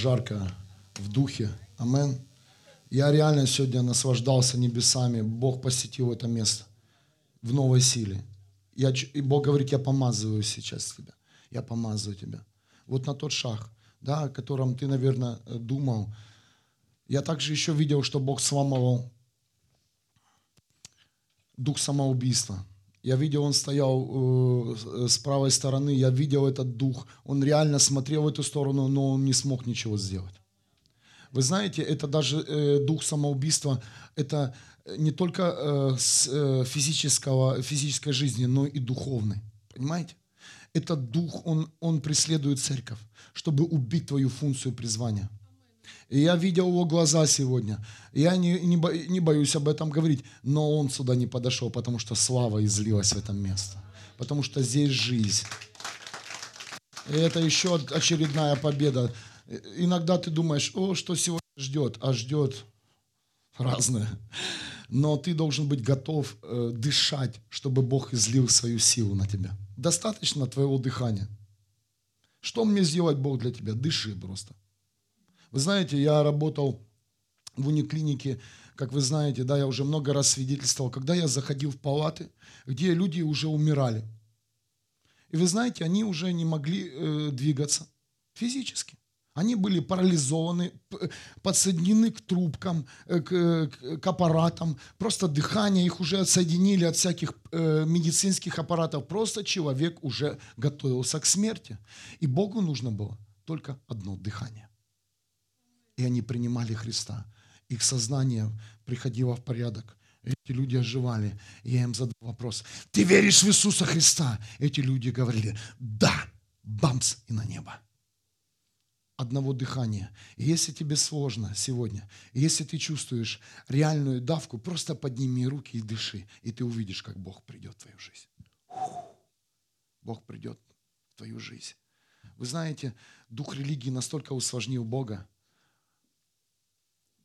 жарко в духе. Амен. Я реально сегодня наслаждался небесами. Бог посетил это место в новой силе. И Бог говорит, я помазываю сейчас тебя. Я помазываю тебя. Вот на тот шаг, да, о котором ты, наверное, думал. Я также еще видел, что Бог сломал дух самоубийства. Я видел, он стоял с правой стороны, я видел этот дух. Он реально смотрел в эту сторону, но он не смог ничего сделать. Вы знаете, это даже дух самоубийства, это не только физической жизни, но и духовной. Понимаете? Этот дух, он преследует церковь, чтобы убить твою функцию призвания. И я видел его глаза сегодня. Я не боюсь об этом говорить, но он сюда не подошел, потому что слава излилась в это место. Потому что здесь жизнь. И это еще очередная победа. Иногда ты думаешь, о, что сегодня ждет, а ждет разное. Но ты должен быть готов дышать, чтобы Бог излил свою силу на тебя. Достаточно твоего дыхания. Что мне сделать, Бог, для тебя? Дыши просто. Вы знаете, я работал в униклинике, как вы знаете, да, я уже много раз свидетельствовал, когда я заходил в палаты, где люди уже умирали. И вы знаете, они уже не могли двигаться физически. Они были парализованы, подсоединены к трубкам, к аппаратам. Просто дыхание их уже отсоединили от всяких медицинских аппаратов. Просто человек уже готовился к смерти. И Богу нужно было только одно дыхание. И они принимали Христа. Их сознание приходило в порядок. Эти люди оживали. И я им задал вопрос. Ты веришь в Иисуса Христа? Эти люди говорили, да, бамс, и на небо. Одного дыхания. И если тебе сложно сегодня, если ты чувствуешь реальную давку, просто подними руки и дыши, и ты увидишь, как Бог придет в твою жизнь. Бог придет в твою жизнь. Вы знаете, дух религии настолько усложнил Бога,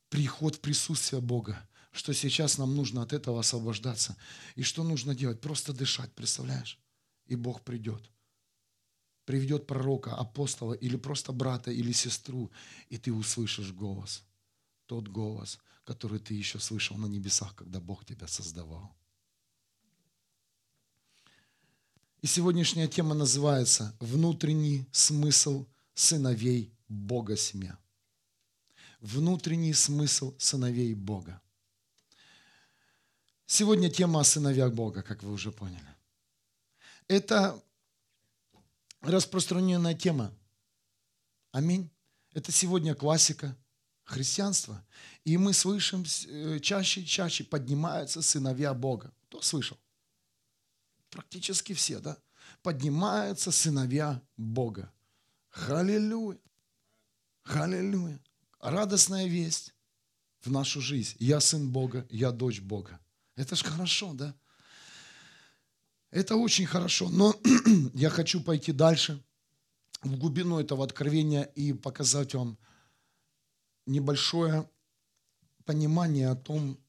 приход в присутствие Бога, что сейчас нам нужно от этого освобождаться. И что нужно делать? Просто дышать, представляешь? И Бог придет. Приведет пророка, апостола, или просто брата, или сестру, и ты услышишь голос. Тот голос, который ты еще слышал на небесах, когда Бог тебя создавал. И сегодняшняя тема называется «Внутренний смысл сыновей Бога семья». Внутренний смысл сыновей Бога. Сегодня тема о сыновьях Бога, как вы уже поняли. Это распространенная тема. Аминь. Это сегодня классика христианства. И мы слышим, чаще и чаще поднимаются сыновья Бога. Кто слышал? Практически все, да? Поднимаются сыновья Бога. Аллилуйя. Аллилуйя. Радостная весть в нашу жизнь. Я сын Бога, я дочь Бога. Это ж хорошо, да? Это очень хорошо, но я хочу пойти дальше, в глубину этого откровения и показать вам небольшое понимание о том,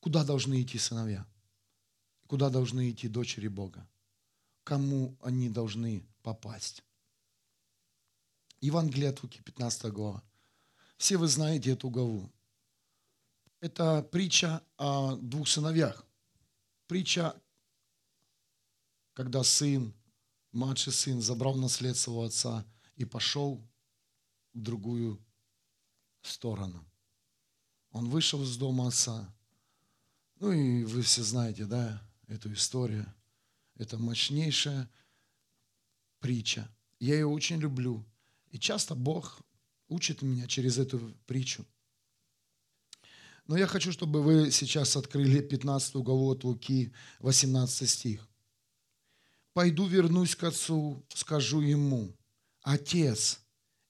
куда должны идти сыновья, куда должны идти дочери Бога, кому они должны попасть. Евангелие от Луки, 15 глава. Все вы знаете эту главу. Это притча о двух сыновьях. Притча, когда сын, младший сын, забрал наследство у отца и пошел в другую сторону. Он вышел из дома отца. Ну и вы все знаете, да, эту историю. Это мощнейшая притча. Я ее очень люблю. И часто Бог учит меня через эту притчу. Но я хочу, чтобы вы сейчас открыли 15 главу от Луки, 18 стих. «Пойду вернусь к отцу, скажу ему, Отец,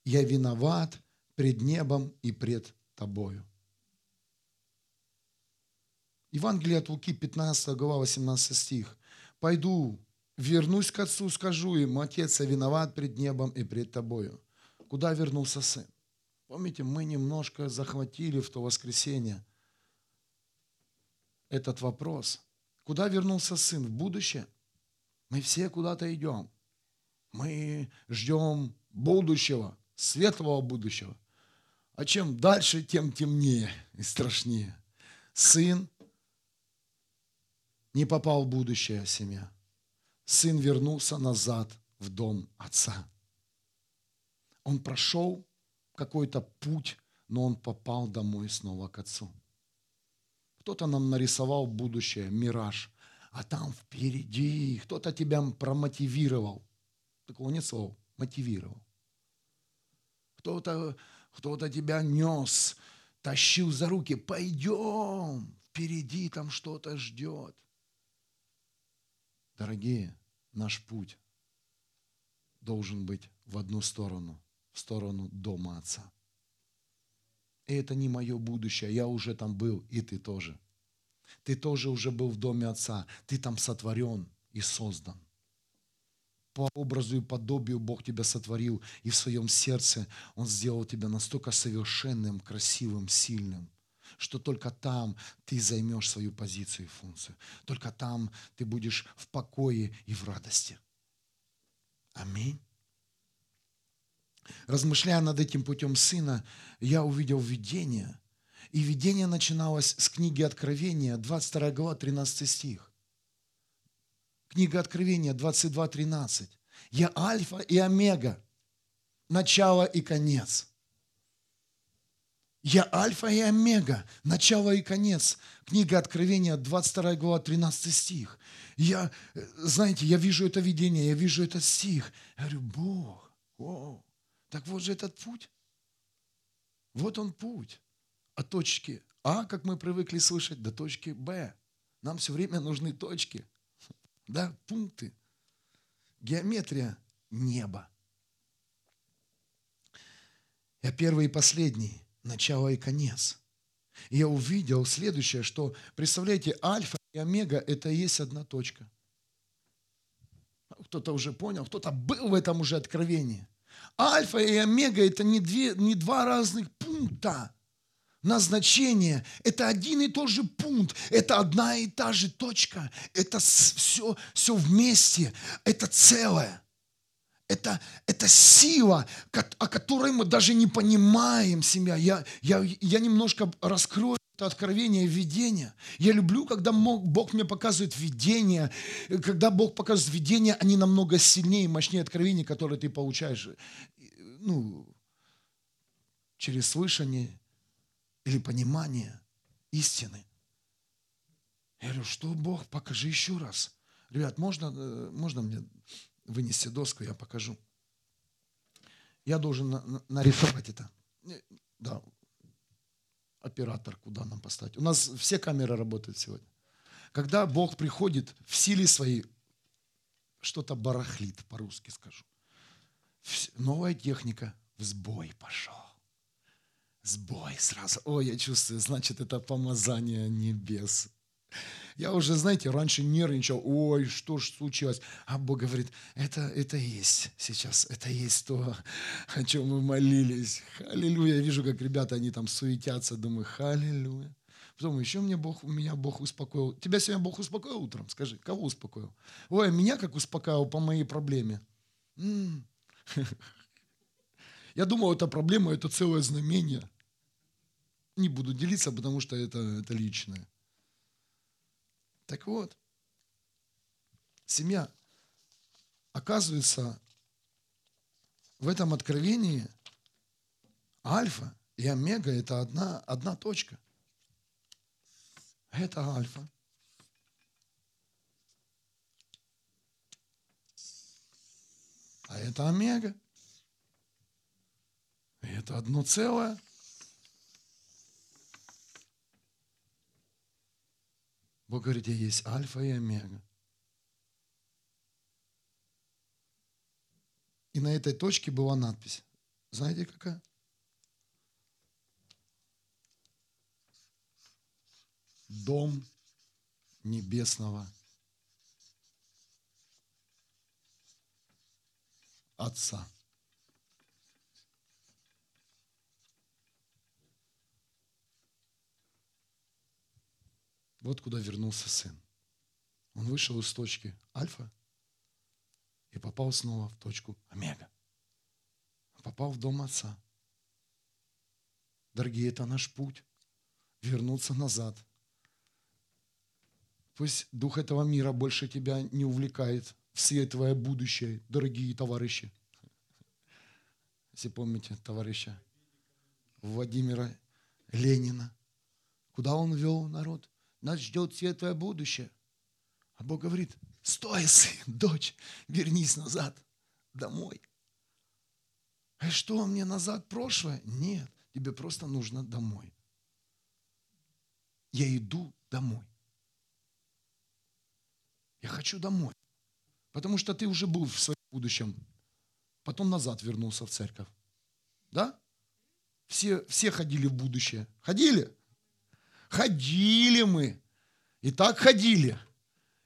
я виноват пред небом и пред тобою». Евангелие от Луки, 15 глава, 18 стих. «Пойду вернусь к отцу, скажу ему, Отец, я виноват пред небом и пред тобою». Куда вернулся сын? Помните, мы немножко захватили в то воскресенье этот вопрос. Куда вернулся сын? В будущее? Мы все куда-то идем. Мы ждем будущего. светлого будущего. А чем дальше, тем темнее и страшнее. Сын не попал в будущее, семья. Сын вернулся назад в дом отца. Он прошел какой-то путь, но он попал домой снова к отцу. Кто-то нам нарисовал будущее, мираж, а там впереди кто-то тебя промотивировал. Такого нет слова, мотивировал. Кто-то тебя нес, тащил за руки, пойдем, впереди там что-то ждет. Дорогие, наш путь должен быть в одну сторону, в сторону дома отца. И это не мое будущее, я уже там был, и ты тоже. Ты тоже уже был в доме отца, ты там сотворен и создан. По образу и подобию Бог тебя сотворил, и в своем сердце Он сделал тебя настолько совершенным, красивым, сильным, что только там ты займешь свою позицию и функцию. Только там ты будешь в покое и в радости. Аминь. Размышляя над этим путем сына, я увидел видение. И видение начиналось с книги Откровения, 22 глава, 13 стих. Книга Откровения 22:13. Я Альфа и Омега, начало и конец. Я Альфа и Омега, начало и конец. Книга Откровения 22 глава 13 стих. Я вижу это видение, я вижу этот стих. Я говорю, Бог, о, так вот же этот путь. Вот он путь. От точки А, как мы привыкли слышать, до точки Б. Нам все время нужны точки. Да, пункты. Геометрия неба. Я первый и последний, начало и конец. И я увидел следующее, что, представляете, альфа и омега – это и есть одна точка. Кто-то уже понял, кто-то был в этом уже откровении. Альфа и омега – это не два разных пункта назначения. Это один и тот же пункт, это одна и та же точка, это все вместе, это целое. Это сила, о которой мы даже не понимаем, семья. Я немножко раскрою это откровение видения. Я люблю, когда Бог мне показывает видение. Когда Бог показывает видение, они намного сильнее и мощнее откровения, которые ты получаешь через слышание или понимание истины. Я говорю, что Бог, покажи еще раз. Ребят, можно мне вынести доску, я покажу. Я должен нарисовать это. Да. Оператор, куда нам поставить? У нас все камеры работают сегодня. Когда Бог приходит в силе своей, что-то барахлит, по-русски скажу. Новая техника, сбой пошел. Сбой сразу. Ой, я чувствую, значит, это помазание небес. Я уже, знаете, раньше нервничал. Ой, что ж случилось? А Бог говорит, это есть сейчас. Это есть то, о чем мы молились. Аллилуйя. Я вижу, как ребята, они там суетятся. Думаю, аллилуйя. Потом еще меня Бог успокоил. Тебя сегодня Бог успокоил утром? Скажи, кого успокоил? Ой, меня как успокаивал по моей проблеме. Я думал, эта проблема – это целое знамение. Не буду делиться, потому что это личное. Так вот, семья, оказывается, в этом откровении альфа и омега – это одна точка. Это альфа. А это омега. И это одно целое. Бог говорит, я есть альфа и омега. И на этой точке была надпись. Знаете, какая? Дом небесного Отца. Вот куда вернулся сын. Он вышел из точки альфа и попал снова в точку омега. попал в дом Отца. Дорогие, это наш путь. Вернуться назад. Пусть дух этого мира больше тебя не увлекает в светлое будущее, дорогие товарищи. Если помните товарища Владимира Ленина. Куда он вел народ? Нас ждет светлое будущее. А Бог говорит, стой, сын, дочь, вернись назад, домой. А что, мне назад прошлое? Нет, тебе просто нужно домой. Я иду домой. Я хочу домой. Потому что ты уже был в своем будущем. Потом назад вернулся в церковь. Да? Все ходили в будущее. Ходили? Ходили мы. И так ходили.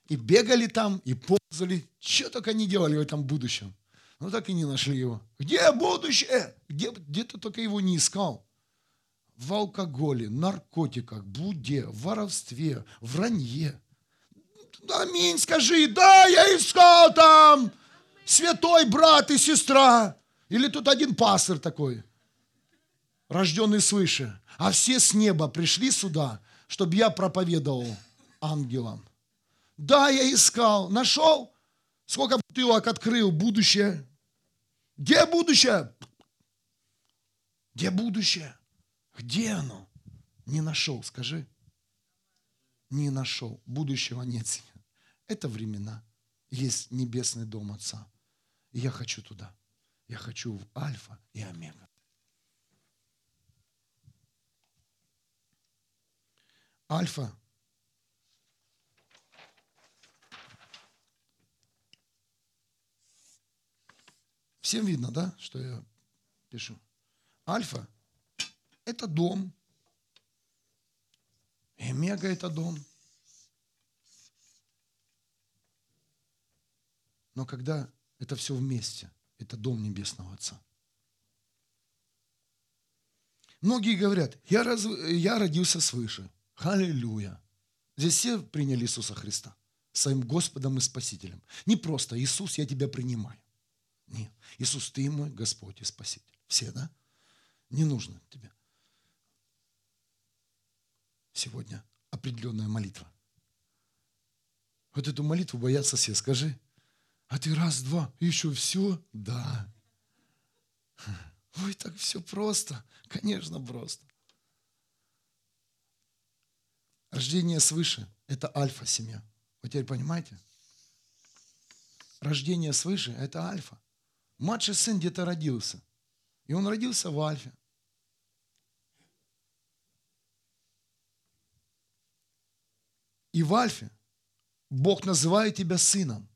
И бегали там, и ползали. Что только не делали в этом будущем. Но так и не нашли его. Где будущее? Где ты только его не искал? В алкоголе, наркотиках, блуде, воровстве, вранье. Аминь, скажи, да, я искал там святой брат и сестра. Или тут один пастор такой, рожденный свыше. А все с неба пришли сюда, чтобы я проповедовал ангелам. Да, я искал, нашел. Сколько бутылок открыл, будущее. Где будущее? Где будущее? Где оно? Не нашел, скажи. Не нашел. Будущего нет. Это времена. Есть небесный дом Отца. И я хочу туда. Я хочу в Альфа и Омега. Альфа. Всем видно, да, что я пишу? Альфа – это дом. Омега – это дом. Но когда это все вместе, это дом Небесного Отца. Многие говорят, я родился свыше. Аллилуйя. Здесь все приняли Иисуса Христа своим Господом и Спасителем. Не просто Иисус, я тебя принимаю. Нет. Иисус, ты мой Господь и Спаситель. Все, да? Не нужно тебе. Сегодня определенная молитва. Вот эту молитву боятся все. Скажи, а ты раз, два, еще все? Да. Ой, так все просто. Конечно, просто. Рождение свыше – это альфа-семья. Вы теперь понимаете? Рождение свыше – это альфа. Младший сын где-то родился. И он родился в альфе. И в Альфе Бог называет тебя сыном.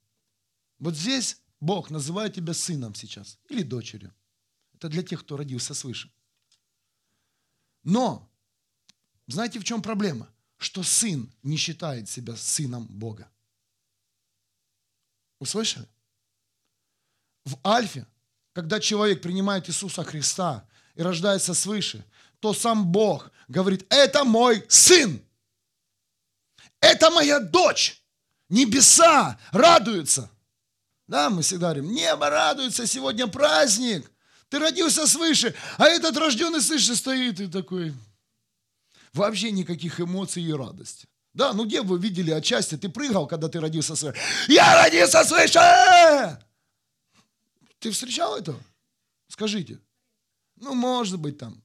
Вот здесь Бог называет тебя сыном сейчас или дочерью. Это для тех, кто родился свыше. Но знаете, в чем проблема? Что сын не считает себя сыном Бога. Услышали? В Альфе, когда человек принимает Иисуса Христа и рождается свыше, то сам Бог говорит, это мой сын. Это моя дочь. Небеса радуются. Да, мы всегда говорим, небо радуется, сегодня праздник. Ты родился свыше, а этот рожденный свыше стоит и такой. Вообще никаких эмоций и радости. Да, ну где вы видели отчасти, ты прыгал, когда ты родился свыше. Я родился свыше! Ты встречал это? Скажите. Ну, может быть, там.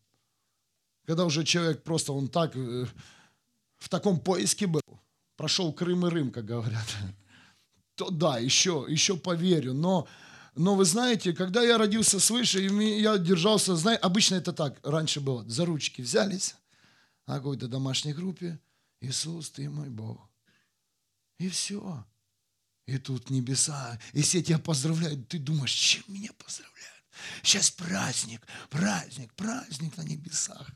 Когда уже человек просто, он так в таком поиске был. Прошел Крым и Рым, как говорят. То да, еще поверю. Но вы знаете, когда я родился свыше, я держался, знаете, обычно это так раньше было. За ручки взялись на какой-то домашней группе. Иисус, ты мой Бог. И все. И тут небеса. И все тебя поздравляют. Ты думаешь, чем меня поздравляют? Сейчас праздник на небесах.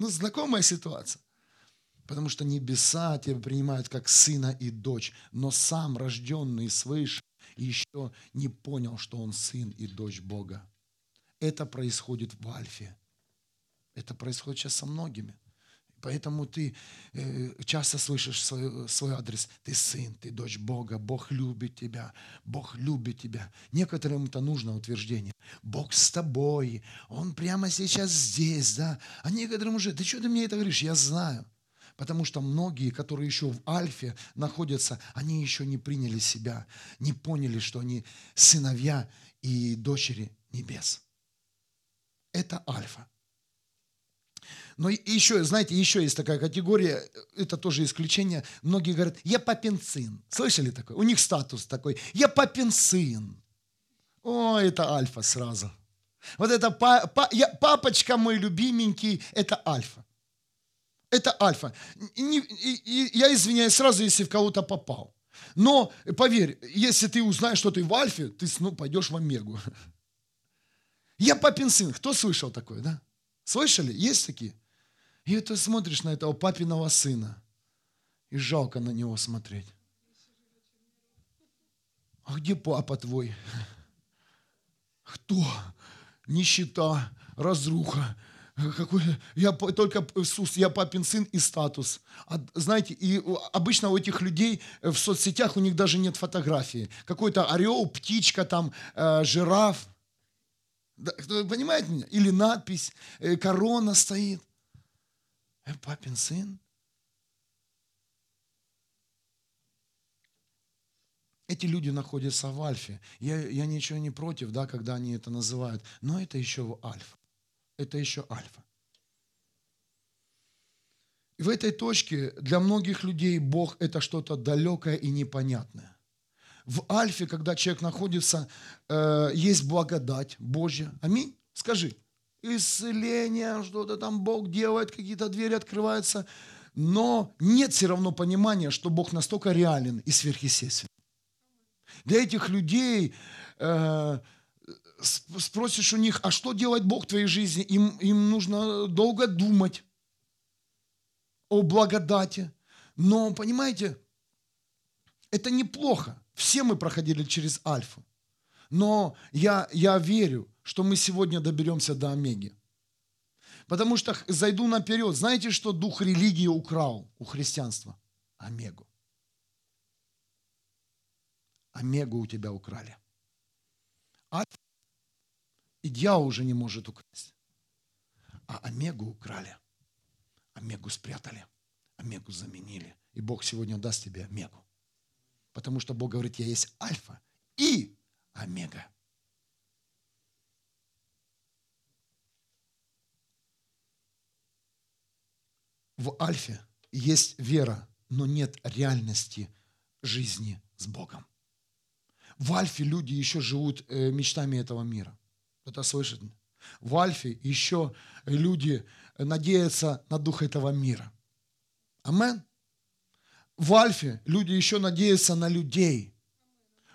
Ну, знакомая ситуация. Потому что небеса тебя принимают как сына и дочь. Но сам, рожденный свыше, еще не понял, что он сын и дочь Бога. Это происходит в Альфе. Это происходит сейчас со многими. Поэтому ты часто слышишь свой адрес. Ты сын, ты дочь Бога, Бог любит тебя, Бог любит тебя. Некоторым это нужно утверждение. Бог с тобой, Он прямо сейчас здесь, да. А некоторым уже, ты что ты мне это говоришь? Я знаю. Потому что многие, которые еще в Альфе находятся, они еще не приняли себя, не поняли, что они сыновья и дочери небес. Это Альфа. Но еще, знаете, еще есть такая категория, это тоже исключение. Многие говорят, я папин сын. Слышали такое? У них статус такой. Я папин сын. О, это альфа сразу. Вот это папочка мой любименький, это альфа. Это альфа. Я извиняюсь сразу, если в кого-то попал. Но поверь, если ты узнаешь, что ты в альфе, ты пойдешь в омегу. Я папин сын. Кто слышал такое, да? Слышали? Есть такие? И ты смотришь на этого папиного сына, и жалко на него смотреть. А где папа твой? Кто? Нищета, разруха. Только Иисус, я папин сын и статус. А, знаете, и обычно у этих людей в соцсетях у них даже нет фотографии. Какой-то орел, птичка, там, жираф. Кто понимает меня? Или надпись, корона стоит. Папин сын. Эти люди находятся в альфе. Я ничего не против, да, когда они это называют. Но это еще альфа. Это еще альфа. И в этой точке для многих людей Бог – это что-то далекое и непонятное. В альфе, когда человек находится, есть благодать Божья. Аминь? Скажи. Исцеление, что-то там Бог делает, какие-то двери открываются. Но нет все равно понимания, что Бог настолько реален и сверхъестественен. Для этих людей, спросишь у них, а что делает Бог в твоей жизни? Им нужно долго думать о благодати. Но, понимаете, это неплохо. Все мы проходили через Альфу. Но я верю, что мы сегодня доберемся до Омеги. Потому что, зайду наперед, знаете, что дух религии украл у христианства? Омегу. Омегу у тебя украли. Альфу и дьявол уже не может украсть. А Омегу украли. Омегу спрятали. Омегу заменили. И Бог сегодня даст тебе Омегу. Потому что Бог говорит, я есть Альфа и Омега. В Альфе есть вера, но нет реальности жизни с Богом. В Альфе люди еще живут мечтами этого мира. Кто-то слышит? В Альфе еще люди надеются на дух этого мира. Амен. В Альфе люди еще надеются на людей.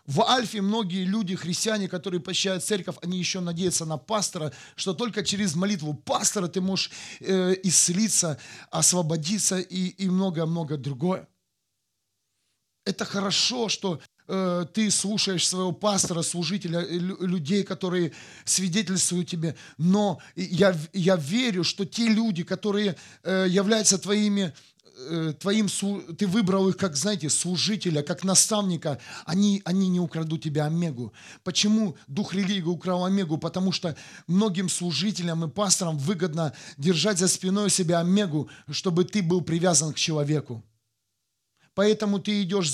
В Альфе многие люди, христиане, которые посещают церковь, они еще надеются на пастора, что только через молитву пастора ты можешь исцелиться, освободиться и много-много другое. Это хорошо, что ты слушаешь своего пастора, служителя, людей, которые свидетельствуют тебе. Но я верю, что те люди, которые являются ты выбрал их как, знаете, служителя, как наставника, они не украдут тебе Омегу. Почему дух религии украл Омегу? Потому что многим служителям и пасторам выгодно держать за спиной себе Омегу, чтобы ты был привязан к человеку. Поэтому ты идешь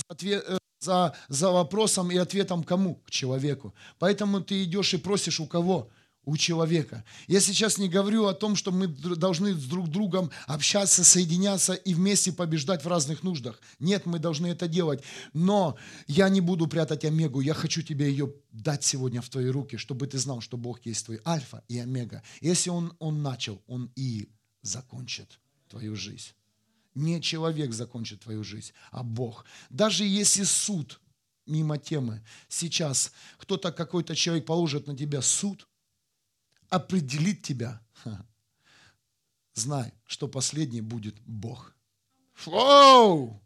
за вопросом и ответом кому? К человеку. Поэтому ты идешь и просишь у кого? У человека. Я сейчас не говорю о том, что мы должны с друг другом общаться, соединяться и вместе побеждать в разных нуждах. Нет, мы должны это делать. Но я не буду прятать Омегу. Я хочу тебе ее дать сегодня в твои руки, чтобы ты знал, что Бог есть твой Альфа и Омега. Если Он начал, Он и закончит твою жизнь. Не человек закончит твою жизнь, а Бог. Даже если суд, мимо темы, сейчас какой-то человек положит на тебя суд, определит тебя, знай, что последний будет Бог. Фу!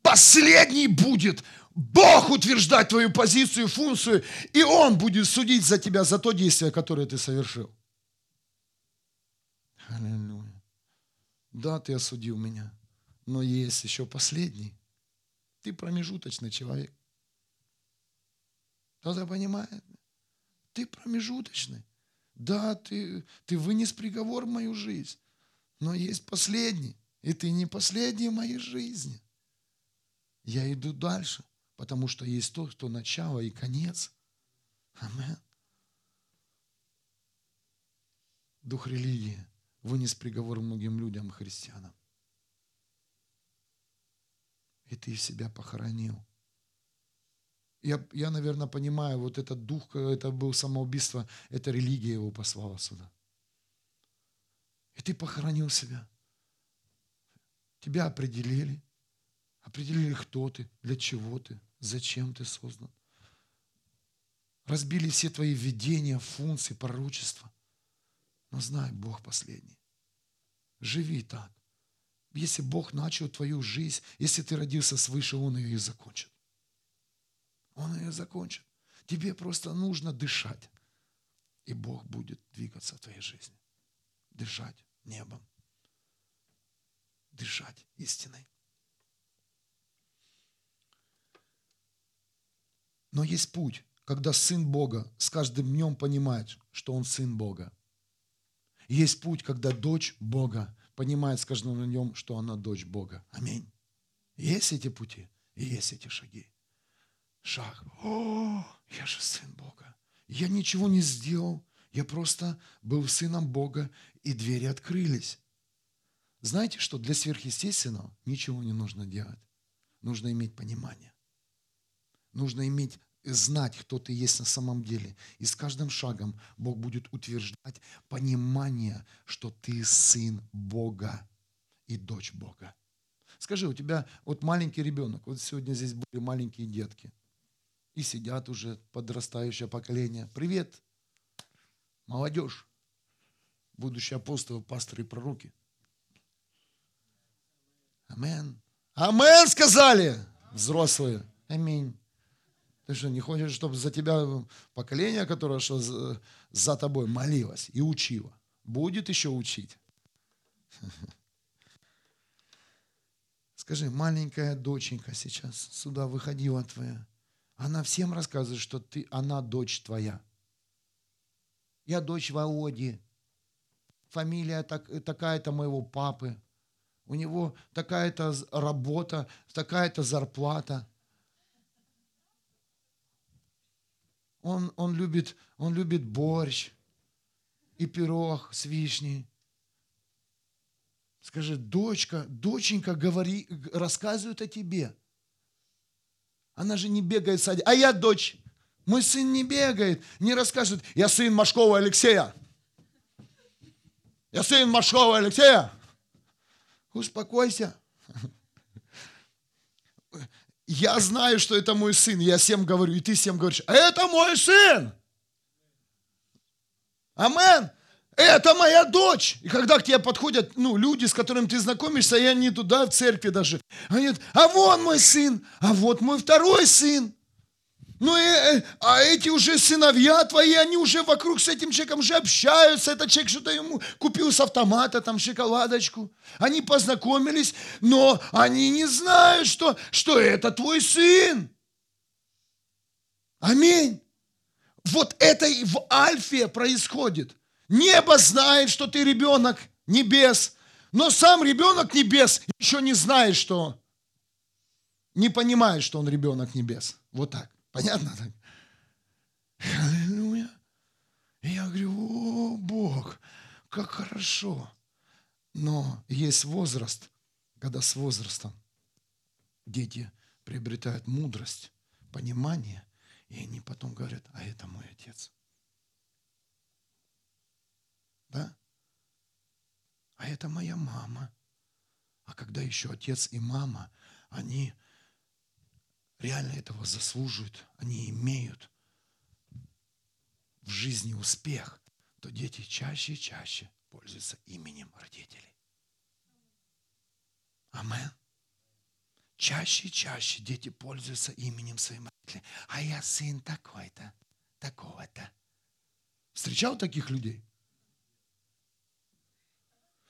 Последний будет Бог утверждать твою позицию, функцию, и Он будет судить за тебя, за то действие, которое ты совершил. Аллилуйя. Да, ты осудил меня, но есть еще последний. Ты промежуточный человек. Кто-то понимает? Ты промежуточный. Да, ты вынес приговор в мою жизнь, но есть последний, и ты не последний в моей жизни. Я иду дальше, потому что есть тот, кто начало и конец. Аминь. Дух религии вынес приговор многим людям, христианам. И ты себя похоронил. Я, наверное, понимаю, вот этот дух, это было самоубийство, это религия его послала сюда. И ты похоронил себя. Тебя определили. Определили, кто ты, для чего ты, зачем ты создан. Разбили все твои видения, функции, пророчества. Но знай, Бог последний. Живи так. Если Бог начал твою жизнь, если ты родился свыше, Он ее и закончит. Он ее закончит. Тебе просто нужно дышать. И Бог будет двигаться в твоей жизни. Дышать небом. Дышать истиной. Но есть путь, когда Сын Бога с каждым днем понимает, что он Сын Бога. Есть путь, когда дочь Бога понимает с каждым днем, что она дочь Бога. Аминь. Есть эти пути и есть эти шаги. Шаг. О, я же Сын Бога. Я ничего не сделал. Я просто был Сыном Бога, и двери открылись. Знаете, что для сверхъестественного ничего не нужно делать. Нужно иметь понимание. Нужно иметь, знать, кто ты есть на самом деле. И с каждым шагом Бог будет утверждать понимание, что ты Сын Бога и дочь Бога. Скажи, у тебя вот маленький ребенок, вот сегодня здесь были маленькие детки, и сидят уже подрастающее поколение. Привет, молодежь, будущие апостолы, пасторы и пророки. Амин. Амин сказали взрослые. Аминь. Ты что, не хочешь, чтобы за тебя поколение, которое что за тобой молилось и учило, будет еще учить? Скажи, маленькая доченька сейчас сюда выходила твоя. Она всем рассказывает, что она дочь твоя. Я дочь Володи. Фамилия такая-то моего папы. У него такая-то работа, такая-то зарплата. Он любит борщ и пирог с вишней. Скажи, доченька рассказывает о тебе. Она же не бегает в саде. А я дочь. Мой сын не бегает, не расскажет. Я сын Машкова Алексея. Я сын Машкова Алексея. Успокойся. Я знаю, что это мой сын. Я всем говорю, и ты всем говоришь, это мой сын. Амен. Это моя дочь. И когда к тебе подходят люди, с которыми ты знакомишься, я не туда, в церкви даже. Они говорят, а вон мой сын, а вот мой второй сын. А эти уже сыновья твои, они уже вокруг с этим человеком уже общаются. Этот человек что-то ему купил с автомата, там шоколадочку. Они познакомились, но они не знают, что это твой сын. Аминь. Вот это и в Альфе происходит. Небо знает, что ты ребенок небес, но сам ребенок небес еще не знает, что... Не понимает, что он ребенок небес. Вот так. Понятно так? Аллилуйя. И я говорю, о, Бог, как хорошо. Но есть возраст, когда с возрастом дети приобретают мудрость, понимание, и они потом говорят, а это мой отец. Да? А это моя мама. А когда еще отец и мама, они реально этого заслуживают, они имеют в жизни успех, то дети чаще и чаще пользуются именем родителей. Аминь. Чаще и чаще дети пользуются именем своим родителей. А я сын такой-то, такого-то. Встречал таких людей?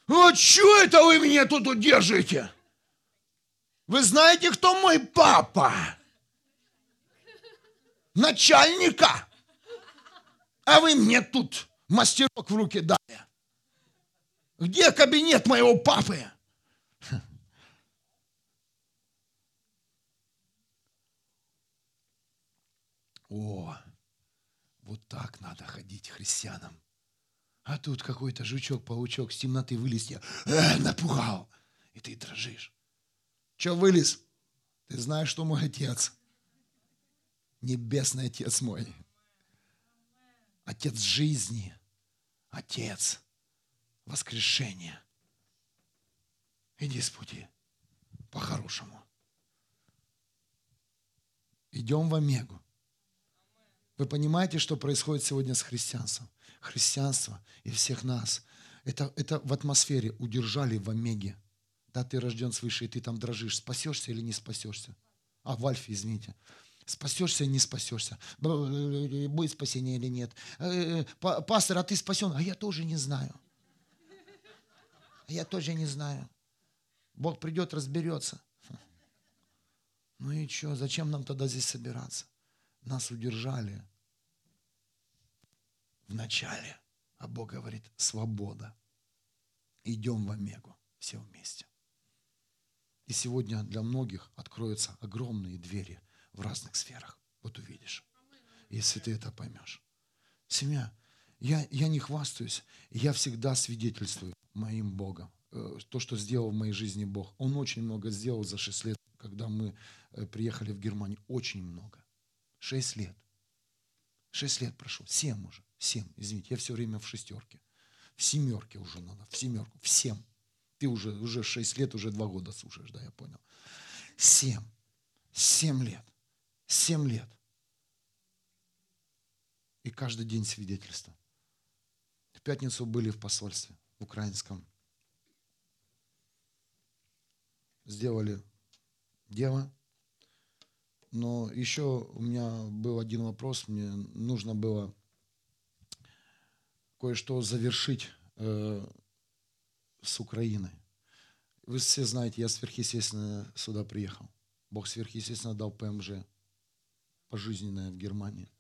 А чё это вы меня тут удержите? Вы знаете, кто мой папа? Начальника. А вы мне тут мастерок в руки дали. Где кабинет моего папы? О, вот так надо ходить христианам. А тут какой-то жучок-паучок с темноты вылез, напугал, и ты дрожишь. Че вылез? Ты знаешь, что мой отец? Небесный отец мой. Отец жизни. Отец воскрешения. Иди с пути по-хорошему. Идем в Омегу. Вы понимаете, что происходит сегодня с христианством? Христианство и всех нас. Это в атмосфере удержали в Омеге. Да, ты рожден свыше, и ты там дрожишь. Спасешься или не спасешься? А, в Альфе, извините. Спасешься или не спасешься? Будет спасение или нет? Пастор, а ты спасен? А я тоже не знаю. Я тоже не знаю. Бог придет, разберется. Ну и что? Зачем нам тогда здесь собираться? Нас удержали в начале. А Бог говорит, свобода. Идем в Омегу. Все вместе. И сегодня для многих откроются огромные двери в разных сферах. Вот увидишь. Если ты это поймешь. Семья, я не хвастаюсь. Я всегда свидетельствую моим Богом. То, что сделал в моей жизни Бог. Он очень много сделал за 6 лет, когда мы приехали в Германию. Очень много. 6 лет. 6 лет прошло. 7 уже. Извините, я все время в шестерке. В семерке уже надо. В семерку. В 7. Ты уже 6 лет, уже 2 года слушаешь, да, я понял. 7. 7 лет. 7 лет. И каждый день свидетельство. В пятницу были в посольстве, в украинском. Сделали дело. Но еще у меня был один вопрос. Мне нужно было кое-что завершить с Украины. Вы все знаете, я сверхъестественно сюда приехал. Бог сверхъестественно дал ПМЖ пожизненное в Германии.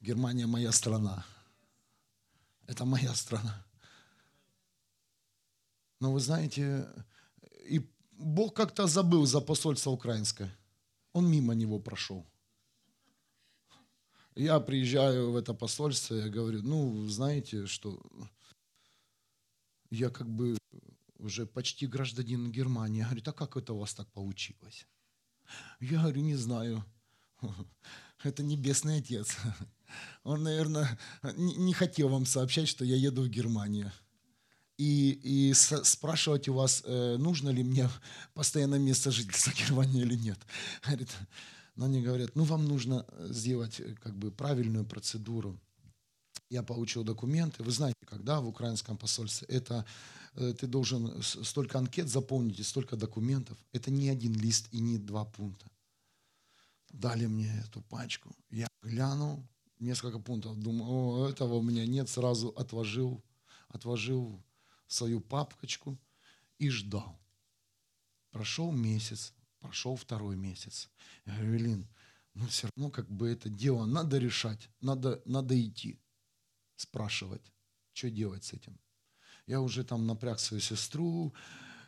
Германия моя страна. Это моя страна. Но вы знаете, и Бог как-то забыл за посольство украинское. Он мимо него прошел. Я приезжаю в это посольство, я говорю, ну, знаете, что я как бы уже почти гражданин Германии. Я говорю, а как это у вас так получилось? Я говорю, не знаю. Это небесный отец. Он, наверное, не хотел вам сообщать, что я еду в Германию. И спрашивать у вас, нужно ли мне постоянное место жительства Германии или нет. Говорит, но они говорят, ну вам нужно сделать как бы правильную процедуру. Я получил документы. Вы знаете, когда в украинском посольстве это ты должен столько анкет заполнить и столько документов. Это не один лист и не 2 пункта. Дали мне эту пачку. Я глянул, несколько пунктов. Думаю, этого у меня нет. Сразу отложил свою папочку и ждал. Прошел месяц. Прошел 2-й месяц. Я говорю, Элин, ну все равно как бы это дело надо решать, надо идти, спрашивать, что делать с этим. Я уже там напряг свою сестру,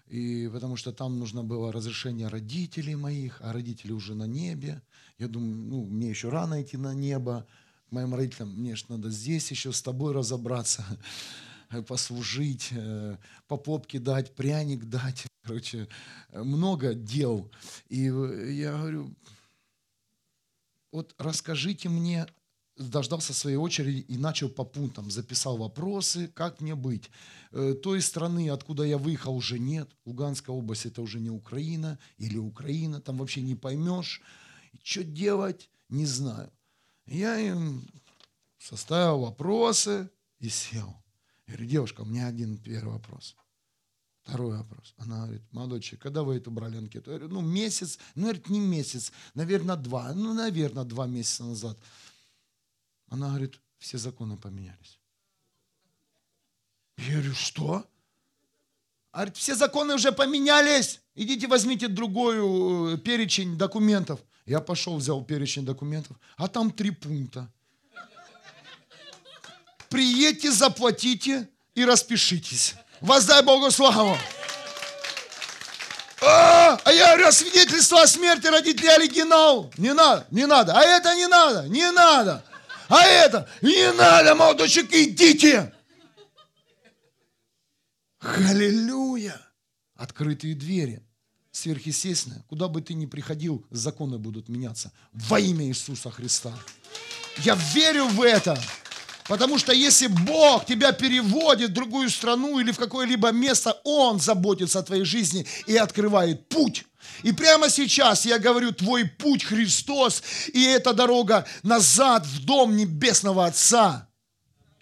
и потому что там нужно было разрешение родителей моих, а родители уже на небе. Я думаю, ну мне еще рано идти на небо, к моим родителям мне же надо здесь еще с тобой разобраться, послужить, по попке дать, пряник дать. Короче, много дел. И я говорю, вот расскажите мне, дождался своей очереди и начал по пунктам. Записал вопросы, как мне быть. Той страны, откуда я выехал, уже нет. Луганская область, это уже не Украина. Или Украина, там вообще не поймешь. Что делать, не знаю. Я им составил вопросы и сел. Я говорю, девушка, у меня один первый вопрос. Второй вопрос. Она говорит, молодой человек, когда вы это брали анкету? Я говорю, ну месяц. Ну, говорит, не месяц, наверное, 2. Ну, наверное, 2 месяца назад. Она говорит, все законы поменялись. Я говорю, что? А говорит, все законы уже поменялись. Идите возьмите другой перечень документов. Я пошел, взял перечень документов, а там 3 пункта. Приедьте, заплатите и распишитесь. Воздай Богу славу. А я говорю, свидетельство о смерти родителей оригинал. Не надо, не надо. А это не надо, не надо. А это не надо, молодочек, идите. Аллилуйя. Открытые двери. Сверхъестественное. Куда бы ты ни приходил, законы будут меняться. Во имя Иисуса Христа. Я верю в это. Потому что если Бог тебя переводит в другую страну или в какое-либо место, Он заботится о твоей жизни и открывает путь. И прямо сейчас я говорю, твой путь Христос, и эта дорога назад в дом Небесного Отца.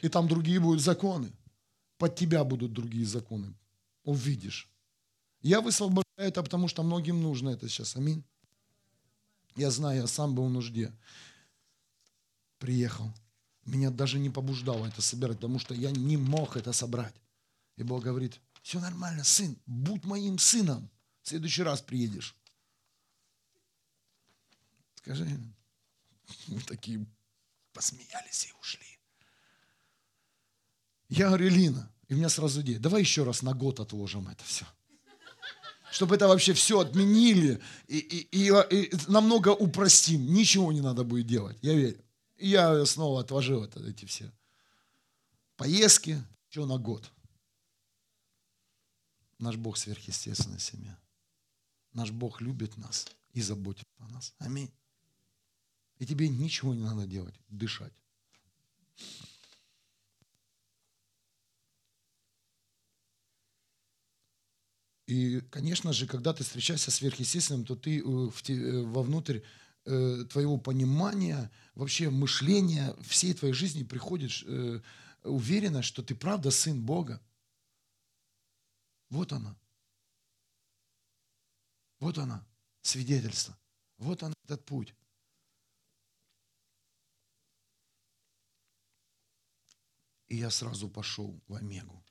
И там другие будут законы. Под тебя будут другие законы. Увидишь. Я высвобождаю это, потому что многим нужно это сейчас. Аминь. Я знаю, я сам был в нужде. Приехал. Меня даже не побуждало это собирать, потому что я не мог это собрать. И Бог говорит, все нормально, сын, будь моим сыном. В следующий раз приедешь. Скажи, мы такие посмеялись и ушли. Я говорю, Лина, и у меня сразу идея, давай еще раз на год отложим это все. Чтобы это вообще все отменили и намного упростим. Ничего не надо будет делать, я верю. И я снова отложил это, эти все поездки, еще на год. Наш Бог сверхъестественная семья. Наш Бог любит нас и заботится о нас. Аминь. И тебе ничего не надо делать, дышать. И, конечно же, когда ты встречаешься с сверхъестественным, то ты вовнутрь твоего понимания, вообще мышления всей твоей жизни приходишь уверенно, что ты правда сын Бога. Вот она. Вот она, свидетельство. Вот она, этот путь. И я сразу пошел в Омегу.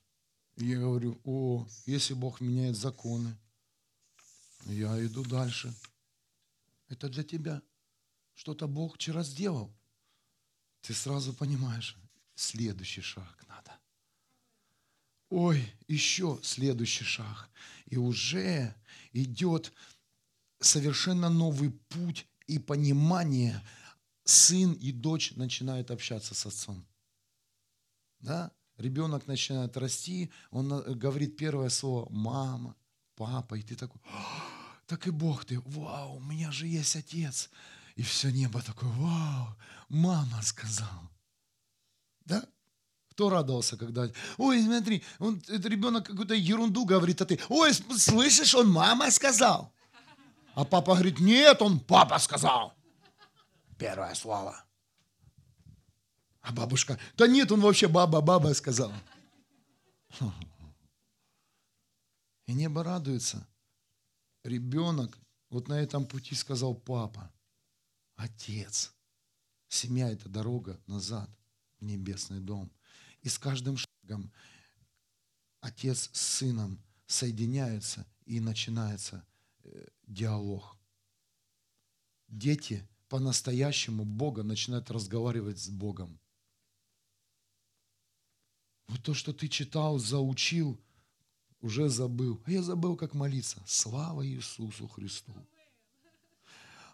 И я говорю, о, если Бог меняет законы, я иду дальше. Это для тебя. Что-то Бог вчера сделал. Ты сразу понимаешь, следующий шаг надо. Ой, еще следующий шаг. И уже идет совершенно новый путь и понимание. Сын и дочь начинают общаться с отцом. Да? Ребенок начинает расти, он говорит первое слово «мама», «папа», и ты такой... Так и Бог ты, вау, у меня же есть отец. И все небо такое, вау, мама сказала. Да? Кто радовался, когда, ой, смотри, он, этот ребенок какую-то ерунду говорит, а ты, ой, слышишь, он мама сказал. А папа говорит, нет, он папа сказал. Первое слово. А бабушка, да нет, он вообще баба сказал. И небо радуется. Ребенок вот на этом пути сказал папа, отец. Семья – это дорога назад в небесный дом. И с каждым шагом отец с сыном соединяются и начинается диалог. Дети по-настоящему Бога начинают разговаривать с Богом. Вот то, что ты читал, заучил, уже забыл. А я забыл, как молиться. Слава Иисусу Христу.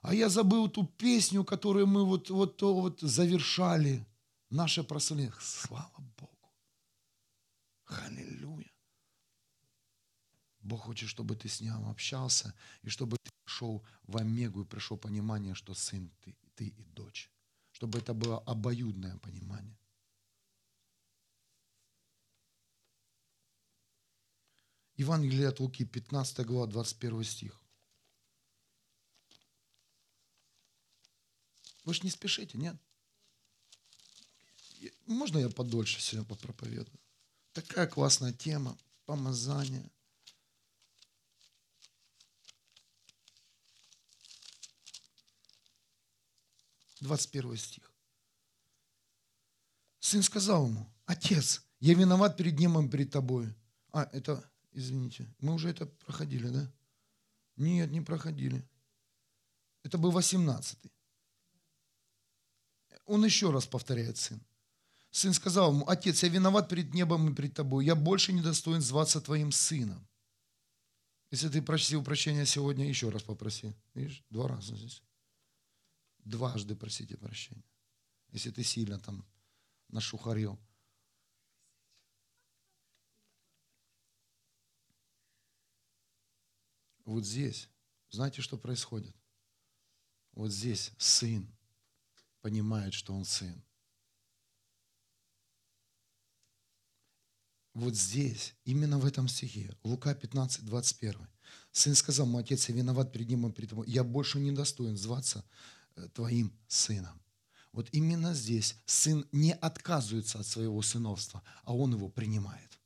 А я забыл ту песню, которую мы вот завершали. Наше прославление. Слава Богу. Аллилуйя. Бог хочет, чтобы ты с Ним общался, и чтобы ты шел в Омегу, и пришло понимание, что сын ты и дочь. Чтобы это было обоюдное понимание. Евангелие от Луки, 15 глава, 21 стих. Вы же не спешите, нет? Можно я подольше сегодня попроповедую? Такая классная тема, помазание. «21 стих. Сын сказал ему, отец, Я виноват перед ним и перед тобой. А, это, извините, мы уже это проходили, да? Нет, не проходили. Это был 18-й. Он еще раз повторяет, сын. Сын сказал ему: отец, я виноват перед небом и перед тобой. Я больше не достоин зваться твоим сыном. Если ты просил прощения сегодня, еще раз попроси. Видишь, два раза здесь. Дважды просите прощения. Если ты сильно там нашухарил. Вот здесь, знаете, что происходит? Вот здесь сын понимает, что он сын. Вот здесь, именно в этом стихе, Лука 15, 21. Сын сказал: мой отец, я виноват перед ним и перед тобой. Я больше не достоин зваться твоим сыном. Вот именно здесь сын не отказывается от своего сыновства, а он его принимает.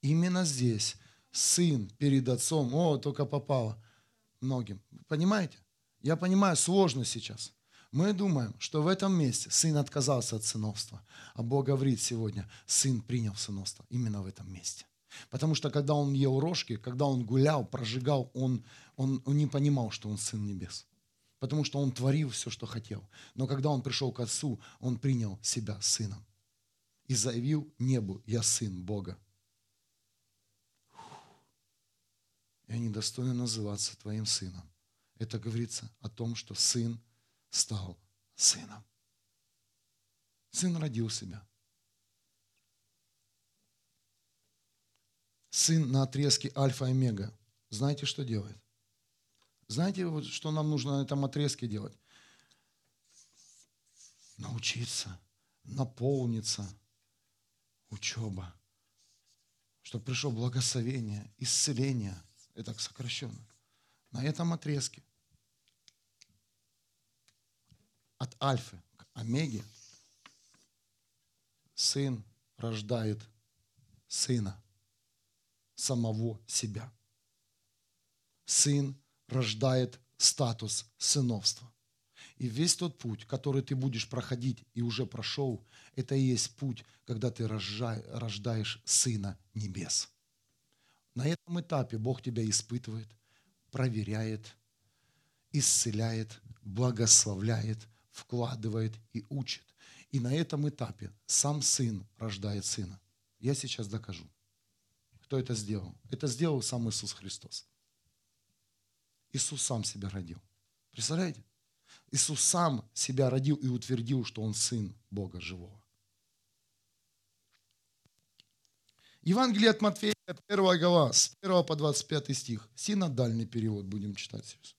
Именно здесь сын перед отцом, о, только попало многим. Понимаете? Я понимаю, сложно сейчас. Мы думаем, что в этом месте сын отказался от сыновства, а Бог говорит сегодня: сын принял сыновство именно в этом месте. Потому что когда он ел рожки, когда он гулял, прожигал, он не понимал, что он сын небес. Потому что он творил все, что хотел. Но когда он пришел к отцу, он принял себя сыном и заявил небу: я сын Бога. Я недостоин называться твоим сыном. Это говорится о том, что сын стал сыном. Сын родил себя. Сын на отрезке альфа и омега. Знаете, что делает? Знаете, что нам нужно на этом отрезке делать? Научиться, наполниться, учеба, чтобы пришло благословение, исцеление. Это сокращенно. На этом отрезке от альфы к омеге сын рождает сына, самого себя. Сын рождает статус сыновства. И весь тот путь, который ты будешь проходить и уже прошел, это и есть путь, когда ты рождаешь Сына Небес. На этом этапе Бог тебя испытывает, проверяет, исцеляет, благословляет, вкладывает и учит. И на этом этапе сам Сын рождает Сына. Я сейчас докажу, кто это сделал. Это сделал сам Иисус Христос. Иисус сам себя родил. Представляете? Иисус сам себя родил и утвердил, что Он Сын Бога Живого. Евангелие от Матфея, 1 глава, с 1 по 25 стих. Синодальный перевод будем читать сейчас.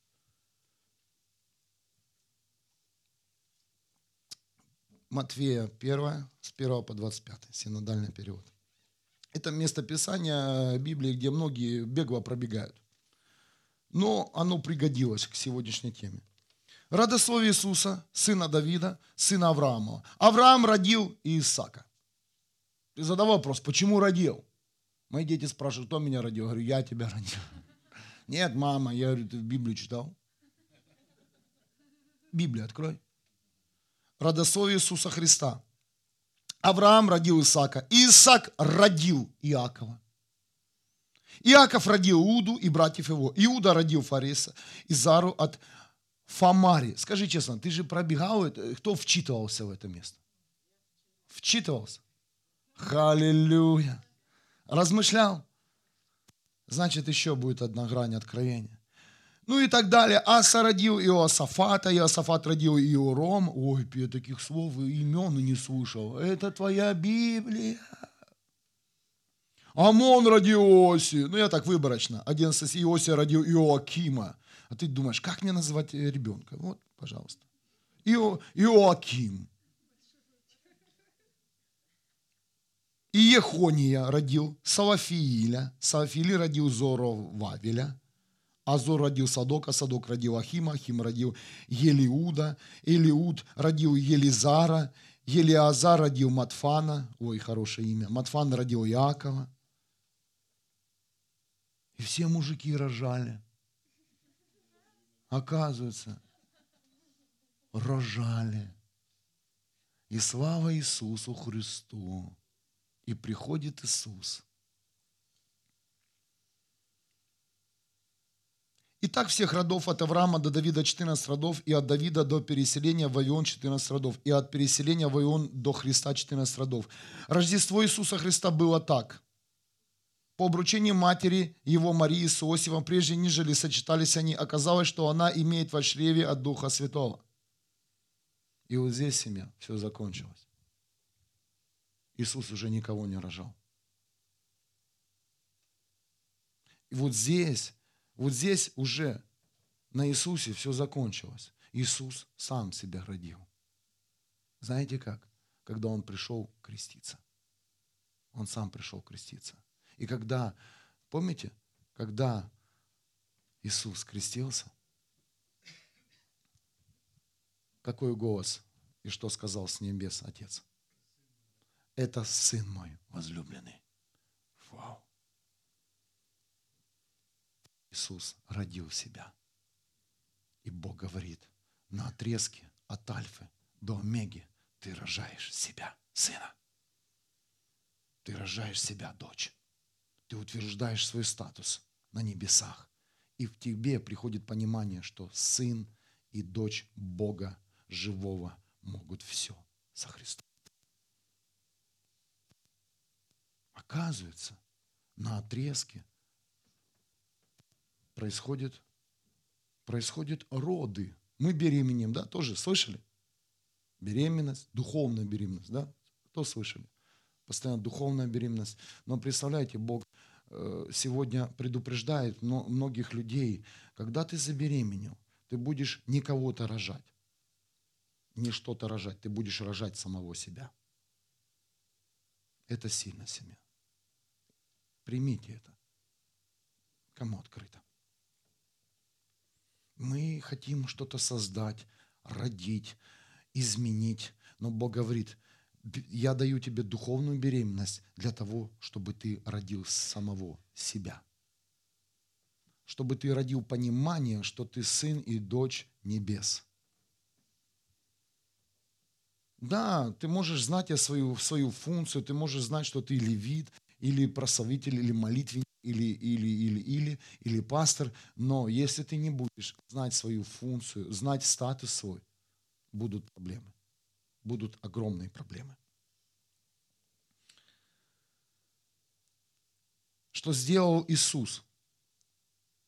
Матфея 1, с 1 по 25, синодальный перевод. Это место Писания Библии, где многие бегло пробегают. Но оно пригодилось к сегодняшней теме. Родословие Иисуса, сына Давида, сына Авраамова. Авраам родил Исаака. Ты задал вопрос, почему родил? Мои дети спрашивают, кто меня родил? Я говорю, я тебя родил. Нет, мама, я говорю, ты Библию читал? Библию открой. Родословие Иисуса Христа. Авраам родил Исаака. Исаак родил Иакова. Иаков родил Иуду и братьев его. Иуда родил Фареса и Зару от Фамари. Скажи честно, ты же пробегал, кто вчитывался в это место? Вчитывался? Аллилуйя! Размышлял? Значит, еще будет одна грань откровения. Ну и так далее. Аса родил Иосафата, Иосафат родил Иором. Ой, я таких слов и имен не слышал. Это твоя Библия. Амон родил Иосию. Ну, я так выборочно. 11 Иосия родил Иоакима. А ты думаешь, как мне называть ребенка? Вот, пожалуйста. Иоаким. Иехония родил Салафииля. Салафииль родил Зоровавеля. Азор родил Садока. Садок родил Ахима. Ахим родил Елиуда. Елиуд родил Елизара. Елиазар родил Матфана. Ой, хорошее имя. Матфан родил Иакова. И все мужики рожали. Оказывается, рожали. И слава Иисусу Христу. И приходит Иисус. Итак, всех родов от Авраама до Давида 14 родов, и от Давида до переселения в Вавилон 14 родов, и от переселения в Вавилон до Христа 14 родов. Рождество Иисуса Христа было так. По обручению матери его Марии с Иосифом, прежде нежели сочетались они, оказалось, что она имеет в чреве от Духа Святого. И вот здесь семья, все закончилось. Иисус уже никого не рожал. И вот здесь уже на Иисусе все закончилось. Иисус сам себя родил. Знаете как? Когда Он пришел креститься. Он сам пришел креститься. И когда, помните, когда Иисус крестился, какой голос и что сказал с небес Отец? Это Сын мой возлюбленный. Вау! Иисус родил себя. И Бог говорит, на отрезке от Альфы до Омеги ты рожаешь себя, сына. Ты рожаешь себя, дочь. Ты утверждаешь свой статус на небесах. И в тебе приходит понимание, что сын и дочь Бога живого могут все со Христом. Оказывается, на отрезке происходят роды. Мы беременеем, да, тоже слышали? Беременность, духовная беременность, да? Кто слышали? Постоянно духовная беременность. Но представляете, Бог сегодня предупреждает многих людей, когда ты забеременел, ты будешь не кого-то рожать, не что-то рожать, ты будешь рожать самого себя. Это сильно, семья. Примите это. Кому открыто? Мы хотим что-то создать, родить, изменить. Но Бог говорит, я даю тебе духовную беременность для того, чтобы ты родил самого себя. Чтобы ты родил понимание, что ты сын и дочь небес. Да, ты можешь знать свою функцию, ты можешь знать, что ты левит, или прославитель, или молитвенник, или пастор, но если ты не будешь знать свою функцию, знать статус свой, будут проблемы, будут огромные проблемы. Что сделал Иисус?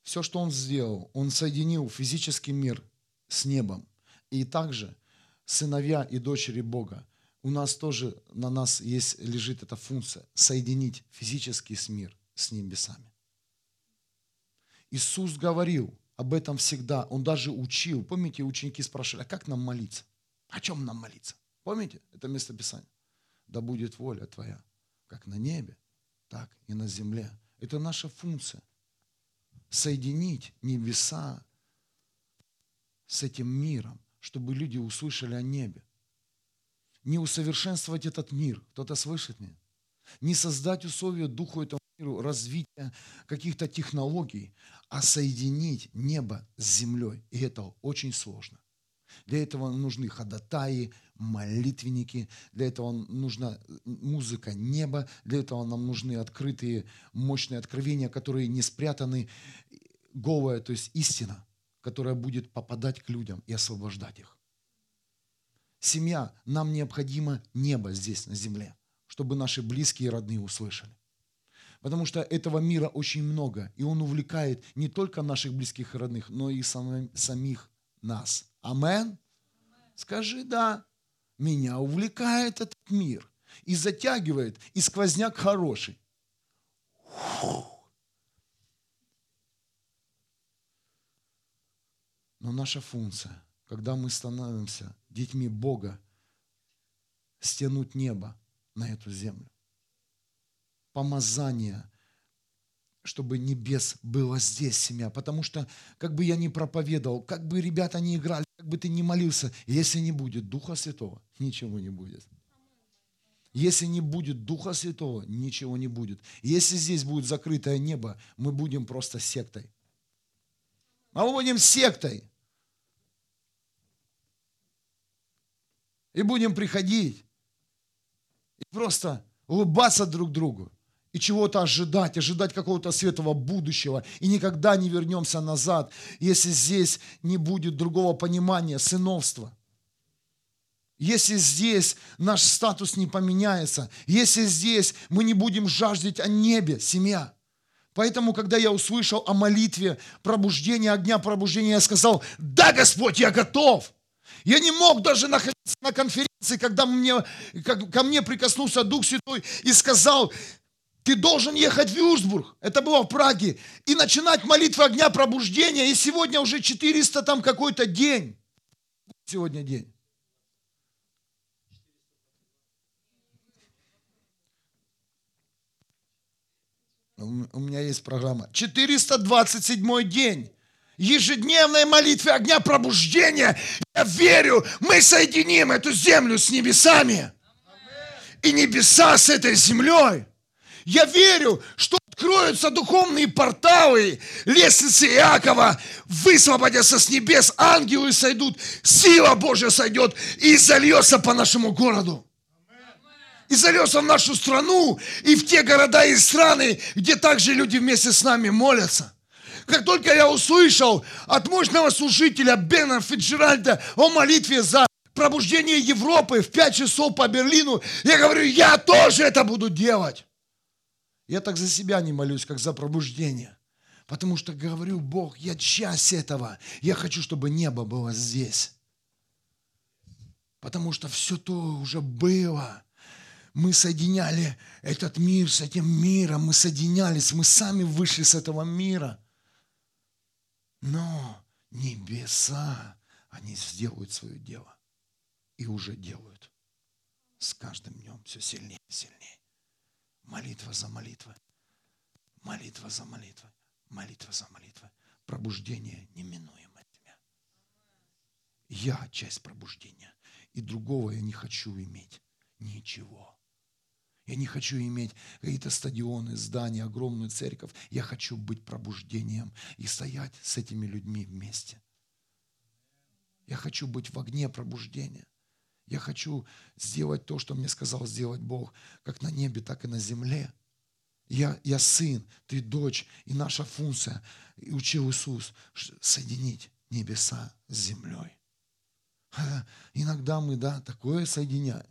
Все, что Он сделал, Он соединил физический мир с небом. И также сыновья и дочери Бога, у нас тоже, на нас есть, лежит эта функция, соединить физический мир с небесами. Иисус говорил об этом всегда. Он даже учил. Помните, ученики спрашивали, а как нам молиться? О чем нам молиться? Помните это место Писания? Да будет воля Твоя, как на небе, так и на земле. Это наша функция. Соединить небеса с этим миром, чтобы люди услышали о небе. Не усовершенствовать этот мир. Кто-то слышит меня? Не создать условия духу этого миру, развития каких-то технологий, а соединить небо с землей. И это очень сложно. Для этого нужны ходатаи, молитвенники, для этого нужна музыка неба, для этого нам нужны открытые, мощные откровения, которые не спрятаны, голая, то есть истина, которая будет попадать к людям и освобождать их. Семья, нам необходимо небо здесь, на земле, чтобы наши близкие и родные услышали. Потому что этого мира очень много, и он увлекает не только наших близких и родных, но и самих нас. Амен? Скажи да. Меня увлекает этот мир и затягивает, и сквозняк хороший. Фух. Но наша функция, когда мы становимся детьми Бога, стянуть небо на эту землю. Помазание, чтобы небес было здесь, семья. Потому что, как бы я ни проповедовал, как бы ребята ни играли, как бы ты ни молился, если не будет Духа Святого, ничего не будет. Если не будет Духа Святого, ничего не будет. Если здесь будет закрытое небо, мы будем просто сектой. Мы будем сектой. И будем приходить и просто улыбаться друг другу и чего-то ожидать, ожидать какого-то светлого будущего. И никогда не вернемся назад, если здесь не будет другого понимания, сыновства. Если здесь наш статус не поменяется, если здесь мы не будем жаждать о небе, семья. Поэтому, когда я услышал о молитве пробуждения, огня пробуждения, я сказал: да, Господь, я готов. Я не мог даже находиться на конференции, когда ко мне прикоснулся Дух Святой и сказал: ты должен ехать в Вюрцбург. Это было в Праге. И начинать молитву огня пробуждения. И сегодня уже 400 там какой-то день. Сегодня день. У меня есть программа. 427-й день. Ежедневной молитве огня пробуждения. Я верю, мы соединим эту землю с небесами. И небеса с этой землей. Я верю, что откроются духовные порталы, лестницы Иакова, высвободятся с небес, ангелы сойдут, сила Божья сойдет и зальется по нашему городу. И зальется в нашу страну и в те города и страны, где также люди вместе с нами молятся. Как только я услышал от мощного служителя Бена Фиджеральда о молитве за пробуждение Европы в 5 часов по Берлину, я говорю: я тоже это буду делать. Я так за себя не молюсь, как за пробуждение. Потому что говорю: Бог, я часть этого. Я хочу, чтобы небо было здесь. Потому что все то уже было. Мы соединяли этот мир с этим миром. Мы соединялись, мы сами вышли с этого мира. Но небеса, они сделают свое дело. И уже делают. С каждым днем все сильнее и сильнее. Молитва за молитвой, молитва за молитвой, молитва за молитвой. Пробуждение неминуемое. Я часть пробуждения. И другого я не хочу иметь. Ничего. Я не хочу иметь какие-то стадионы, здания, огромную церковь. Я хочу быть пробуждением и стоять с этими людьми вместе. Я хочу быть в огне пробуждения. Я хочу сделать то, что мне сказал сделать Бог, как на небе, так и на земле. Я сын, ты дочь, и наша функция, и учил Иисус, соединить небеса с землей. Иногда мы, да, такое соединяем.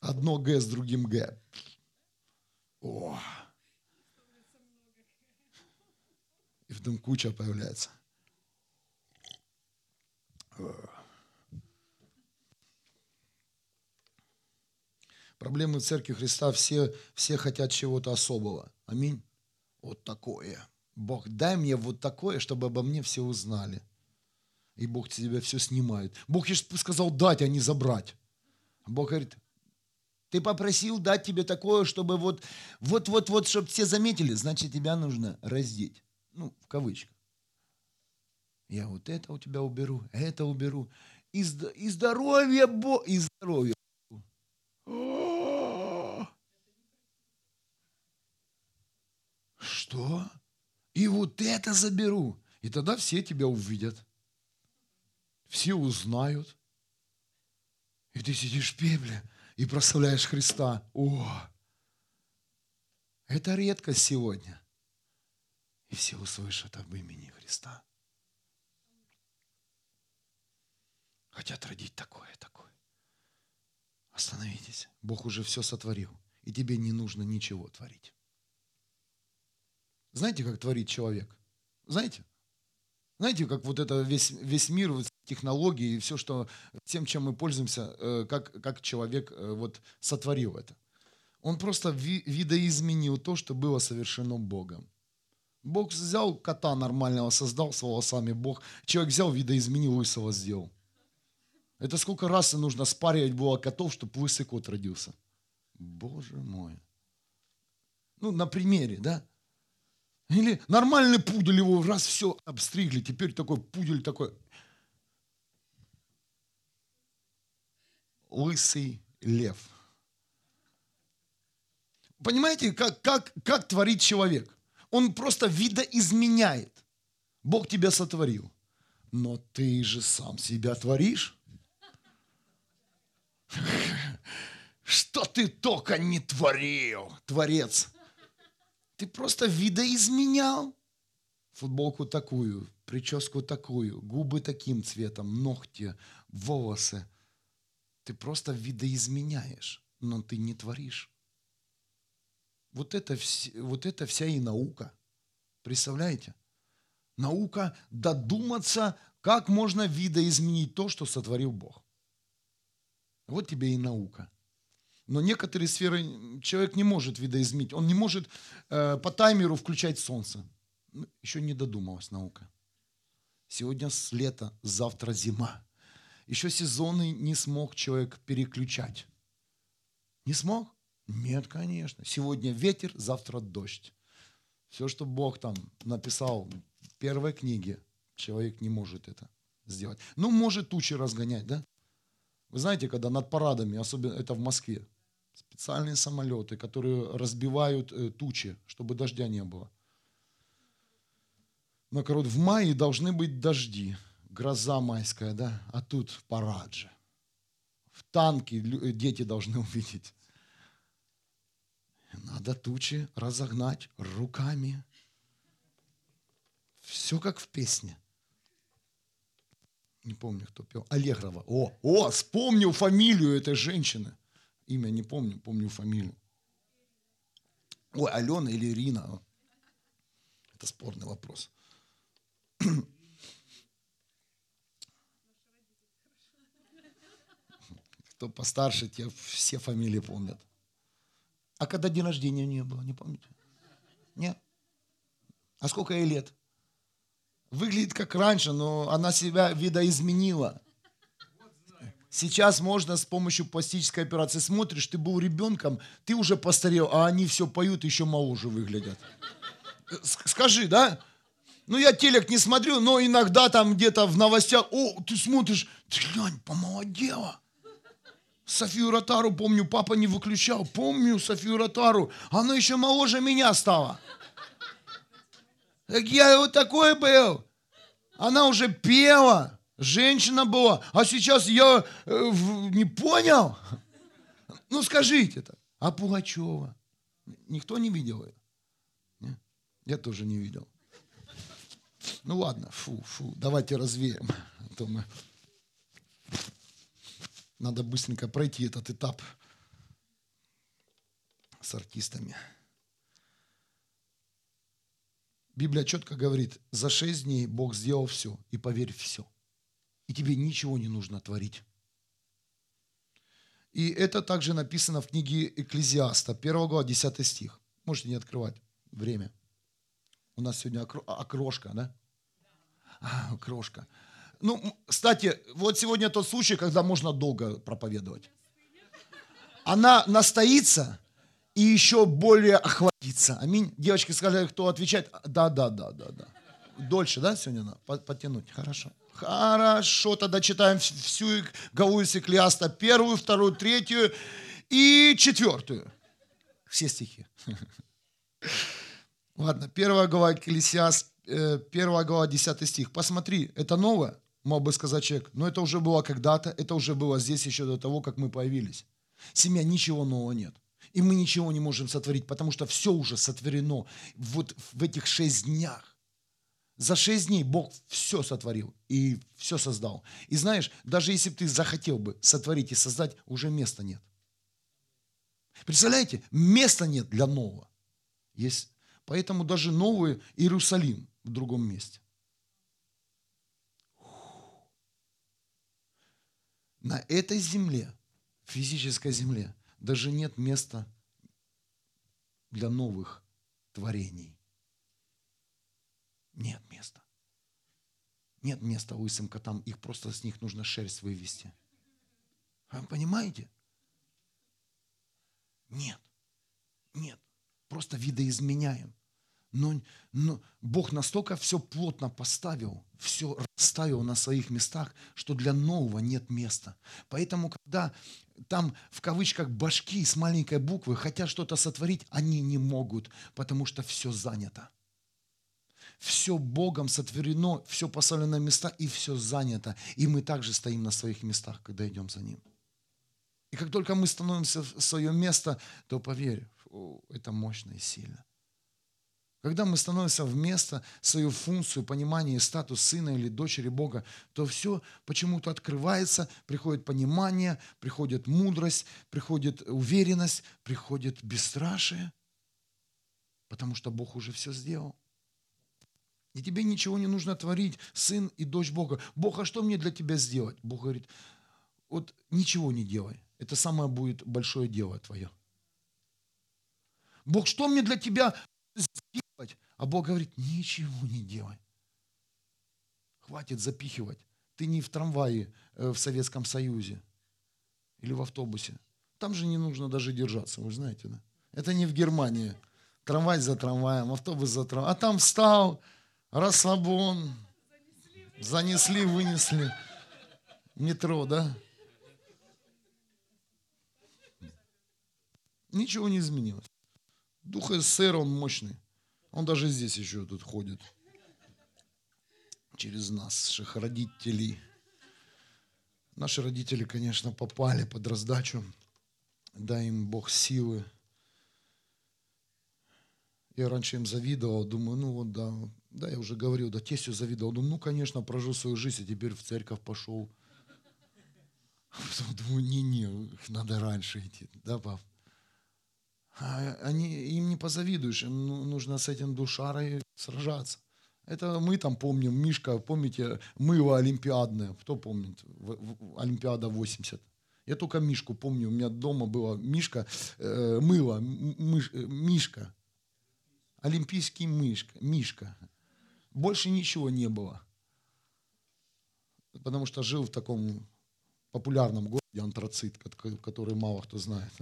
Одно Г с другим Г. О! И потом куча появляется. Проблемы в Церкви Христа, все хотят чего-то особого. Аминь. Вот такое. Бог, дай мне вот такое, чтобы обо мне все узнали. И Бог тебя все снимает. Бог сказал дать, а не забрать. Бог говорит: ты попросил дать тебе такое, чтобы вот, чтобы все заметили, значит, тебя нужно раздеть. Ну, в кавычках. Я вот это у тебя уберу, это уберу. И здоровье Бога. И здоровье. Что? И вот это заберу. И тогда все тебя увидят. Все узнают. И ты сидишь в Библии и прославляешь Христа. О! Это редкость сегодня. И все услышат об имени Христа. Хотят родить такое. Остановитесь. Бог уже все сотворил. И тебе не нужно ничего творить. Знаете, как творит человек? Знаете? Знаете, как вот это весь мир, вот технологии и все, что тем, чем мы пользуемся, как человек вот сотворил это? Он просто видоизменил то, что было совершено Богом. Бог взял кота нормального, создал с волосами. Бог, человек взял, видоизменил, лысого сделал. Это сколько раз нужно спаривать было котов, чтобы лысый кот родился. Боже мой. Ну, на примере, да? Или нормальный пудель, его раз все обстригли, теперь такой пудель такой. Лысый лев. Понимаете, как творит человек? Он просто видоизменяет. Бог тебя сотворил. но ты же сам себя творишь. Что ты только не творил, творец. Ты просто видоизменял. Футболку такую, прическу такую, губы таким цветом, ногти, волосы. Ты просто видоизменяешь, но ты не творишь. Вот это вся и наука. Представляете? Наука додуматься, как можно видоизменить то, что сотворил Бог. Вот тебе и наука. Но некоторые сферы человек не может видоизменить. Он не может по таймеру включать солнце. Еще не додумалась наука. Сегодня лето, завтра зима. Еще сезоны не смог человек переключать. Не смог? Нет, конечно. Сегодня ветер, завтра дождь. Все, что Бог там написал в первой книге, человек не может это сделать. Ну, может тучи разгонять, да? Вы знаете, когда над парадами, особенно это в Москве, специальные самолеты, которые разбивают тучи, чтобы дождя не было. Но, короче, в мае должны быть дожди, гроза майская, да? А тут парад же. В танке дети должны увидеть. Надо тучи разогнать руками. Все как в песне. Не помню, кто пел. Аллегрова. О, вспомнил фамилию этой женщины. Имя не помню, помню фамилию. Ой, Алена или Ирина. Это спорный вопрос. Кто постарше, те все фамилии помнят. А когда день рождения не было, не помните? Нет? А сколько ей лет? Выглядит как раньше, но она себя видоизменила. Сейчас можно с помощью пластической операции. Смотришь, ты был ребенком, ты уже постарел, а они все поют, еще моложе выглядят. Скажи, да? Ну, я телек не смотрю, но иногда там где-то в новостях, ты смотришь, ты глянь, помолодела. Софию Ротару помню, папа не выключал. Помню Софию Ротару. Она еще моложе меня стала. Так я вот такой был. Она уже пела. Женщина была. А сейчас я не понял. Ну скажите так. А Пугачева? Никто не видел ее? Нет? Я тоже не видел. Ну ладно, давайте развеем. А то мы... Надо быстренько пройти этот этап с артистами. Библия четко говорит, за 6 дней Бог сделал все, и поверь, все. И тебе ничего не нужно творить. И это также написано в книге Экклесиаста, 1 глава, 10 стих. Можете не открывать время. У нас сегодня окрошка, да? Окрошка. Ну, кстати, вот сегодня тот случай, когда можно долго проповедовать. Она настоится и еще более охватится. Аминь. Девочки сказали, кто отвечает. Да. Дольше, да, сегодня надо подтянуть? Хорошо. Хорошо, тогда читаем всю главу из Экклесиаста. 1, 2, 3 и 4. Все стихи. Ладно, 1 глава Экклесиаста, 1 глава, 10 стих. Посмотри, это новое. Мог бы сказать человек, но это уже было когда-то, это уже было здесь еще до того, как мы появились. Семья, ничего нового нет. И мы ничего не можем сотворить, потому что все уже сотворено вот в этих 6 днях. За 6 дней Бог все сотворил и все создал. И знаешь, даже если бы ты захотел бы сотворить и создать, уже места нет. Представляете, места нет для нового. Есть, поэтому даже новый Иерусалим в другом месте. На этой земле, физической земле, даже нет места для новых творений. Нет места. Нет места лысым котам. Их просто с них нужно шерсть вывести. Вы понимаете? Нет. Нет. Просто видоизменяем. Но Бог настолько все плотно поставил, все расставил на своих местах, что для нового нет места. Поэтому, когда там в кавычках башки с маленькой буквы хотят что-то сотворить, они не могут, потому что все занято. все Богом сотворено, все поставлено на места и все занято. И мы также стоим на своих местах, когда идем за Ним. И как только мы становимся в свое место, то поверь, это мощно и сильно. Когда мы становимся в место, свою функцию, понимание и статус сына или дочери Бога, то все почему-то открывается, приходит понимание, приходит мудрость, приходит уверенность, приходит бесстрашие, потому что Бог уже все сделал. И тебе ничего не нужно творить, сын и дочь Бога. Бог, а что мне для тебя сделать? Бог говорит, вот ничего не делай, это самое будет большое дело твое. Бог, что мне для тебя сделать? А Бог говорит, ничего не делай. Хватит запихивать. Ты не в трамвае в Советском Союзе или в автобусе. Там же не нужно даже держаться, вы знаете, да? Это не в Германии. Трамвай за трамваем, автобус за трамваем. А там встал, расслабон, занесли, вынесли. Метро, да? Ничего не изменилось. Дух СССР, он мощный. Он даже здесь еще тут ходит. Через наших родителей. Наши родители, конечно, попали под раздачу. Дай им Бог силы. Я раньше им завидовал, думаю, ну вот да, я уже говорил, да, тестью завидовал. Думаю, ну, конечно, прожил свою жизнь, а теперь в церковь пошел. А потом думаю, не, надо раньше идти, да, пап? Им не позавидуешь, им нужно с этим душарой сражаться. Это мы там помним, Мишка, помните, мыло олимпиадное, кто помнит, Олимпиада 80. Я только Мишку помню, у меня дома было Мишка, мыло, Мишка, олимпийский Мишка. Больше ничего не было, потому что жил в таком популярном городе Антрацит, который мало кто знает.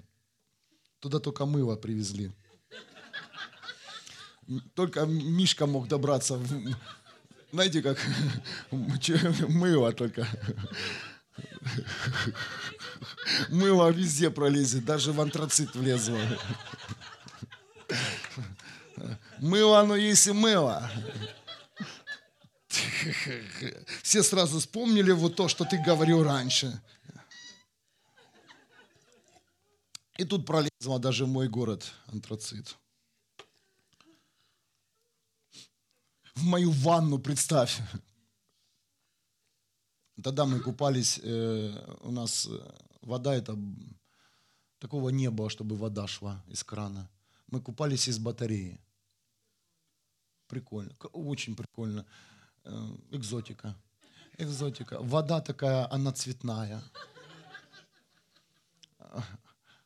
Туда только мыло привезли. Только Мишка мог добраться. Знаете, как мыло только. Мыло везде пролезет, даже в антрацит влезло. Мыло, оно есть и мыло. Все сразу вспомнили вот то, что ты говорил раньше. И тут пролезла даже мой город антрацит. В мою ванну, представь. Тогда мы купались, у нас вода, это такого не было, чтобы вода шла из крана. Мы купались из батареи. Прикольно, очень прикольно. Экзотика. Вода такая, она цветная.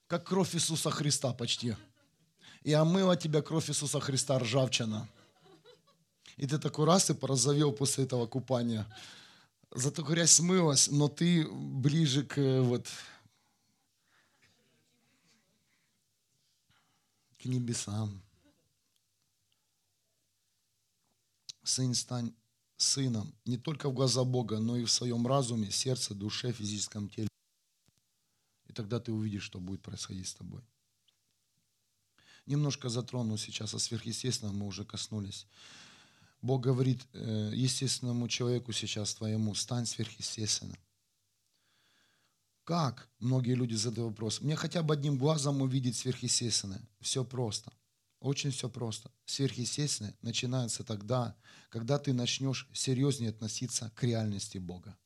Как кровь Иисуса Христа почти. И омыла тебя кровь Иисуса Христа, ржавчина. И ты такой раз и порозовел после этого купания. Зато грязь смылась, но ты ближе к, вот, к небесам. Сын, стань сыном не только в глаза Бога, но и в своем разуме, сердце, душе, физическом теле. И тогда ты увидишь, что будет происходить с тобой. Немножко затрону сейчас, а сверхъестественного мы уже коснулись. Бог говорит естественному человеку сейчас твоему, стань сверхъестественным. Как? Многие люди задают вопрос. Мне хотя бы одним глазом увидеть сверхъестественное. Все просто. Очень все просто. Сверхъестественное начинается тогда, когда ты начнешь серьезнее относиться к реальности Бога.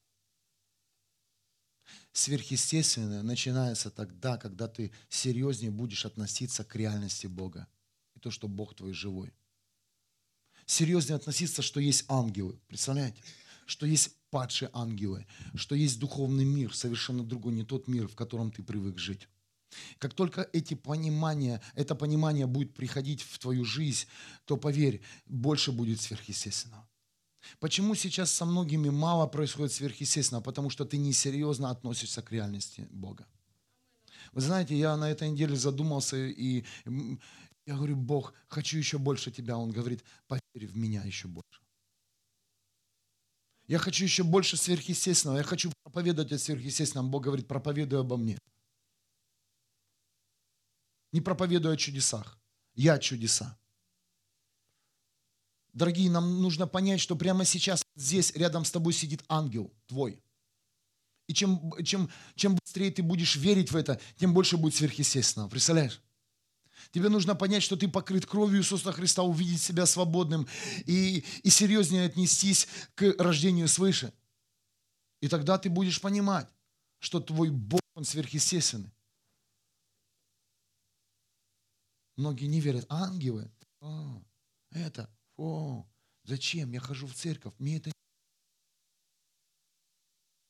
Сверхъестественное начинается тогда, когда ты серьезнее будешь относиться к реальности Бога. И то, что Бог твой живой. Серьезнее относиться, что есть ангелы. Представляете? Что есть падшие ангелы. Что есть духовный мир, совершенно другой, не тот мир, в котором ты привык жить. Как только это понимание будет приходить в твою жизнь, то, поверь, больше будет сверхъестественного. Почему сейчас со многими мало происходит сверхъестественного? Потому что ты несерьезно относишься к реальности Бога. Вы знаете, я на этой неделе задумался, и я говорю, Бог, хочу еще больше Тебя. Он говорит, поверь в меня еще больше. Я хочу еще больше сверхъестественного. Я хочу проповедовать о сверхъестественном. Бог говорит, проповедуй обо мне. Не проповедуй о чудесах. Я чудеса. Дорогие, нам нужно понять, что прямо сейчас здесь рядом с тобой сидит ангел твой. И чем быстрее ты будешь верить в это, тем больше будет сверхъестественного. Представляешь? Тебе нужно понять, что ты покрыт кровью Иисуса Христа, увидеть себя свободным и серьезнее отнестись к рождению свыше. И тогда ты будешь понимать, что твой Бог, Он сверхъестественный. Многие не верят. Ангелы? Зачем? Я хожу в церковь. Мне это...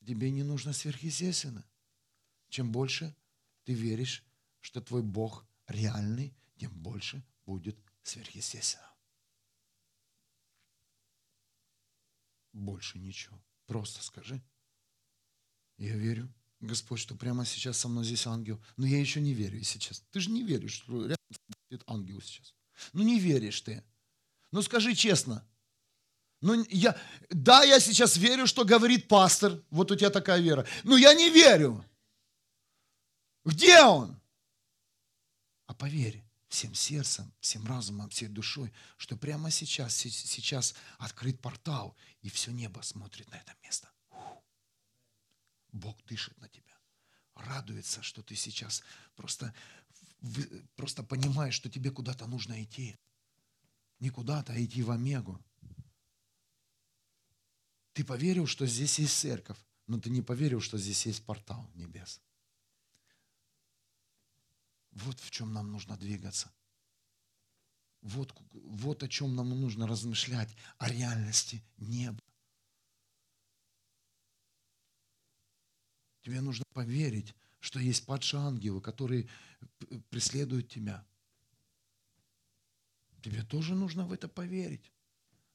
Тебе не нужно сверхъестественно. Чем больше ты веришь, что твой Бог реальный, тем больше будет сверхъестественно. Больше ничего. Просто скажи. Я верю, Господь, что прямо сейчас со мной здесь ангел. Но я еще не верю сейчас. Ты же не веришь, что рядом будет ангел сейчас. Ну не веришь ты. Ну скажи честно. Ну, я сейчас верю, что говорит пастор. Вот у тебя такая вера. Но я не верю. Где он? А поверь всем сердцем, всем разумом, всей душой, что прямо сейчас открыт портал, и все небо смотрит на это место. Бог дышит на тебя. Радуется, что ты сейчас просто понимаешь, что тебе куда-то нужно идти. Не куда-то, а идти в Омегу. Ты поверил, что здесь есть церковь, но ты не поверил, что здесь есть портал небес. Вот в чем нам нужно двигаться. Вот о чем нам нужно размышлять, о реальности неба. Тебе нужно поверить, что есть падшие ангелы, которые преследуют тебя. Тебе тоже нужно в это поверить.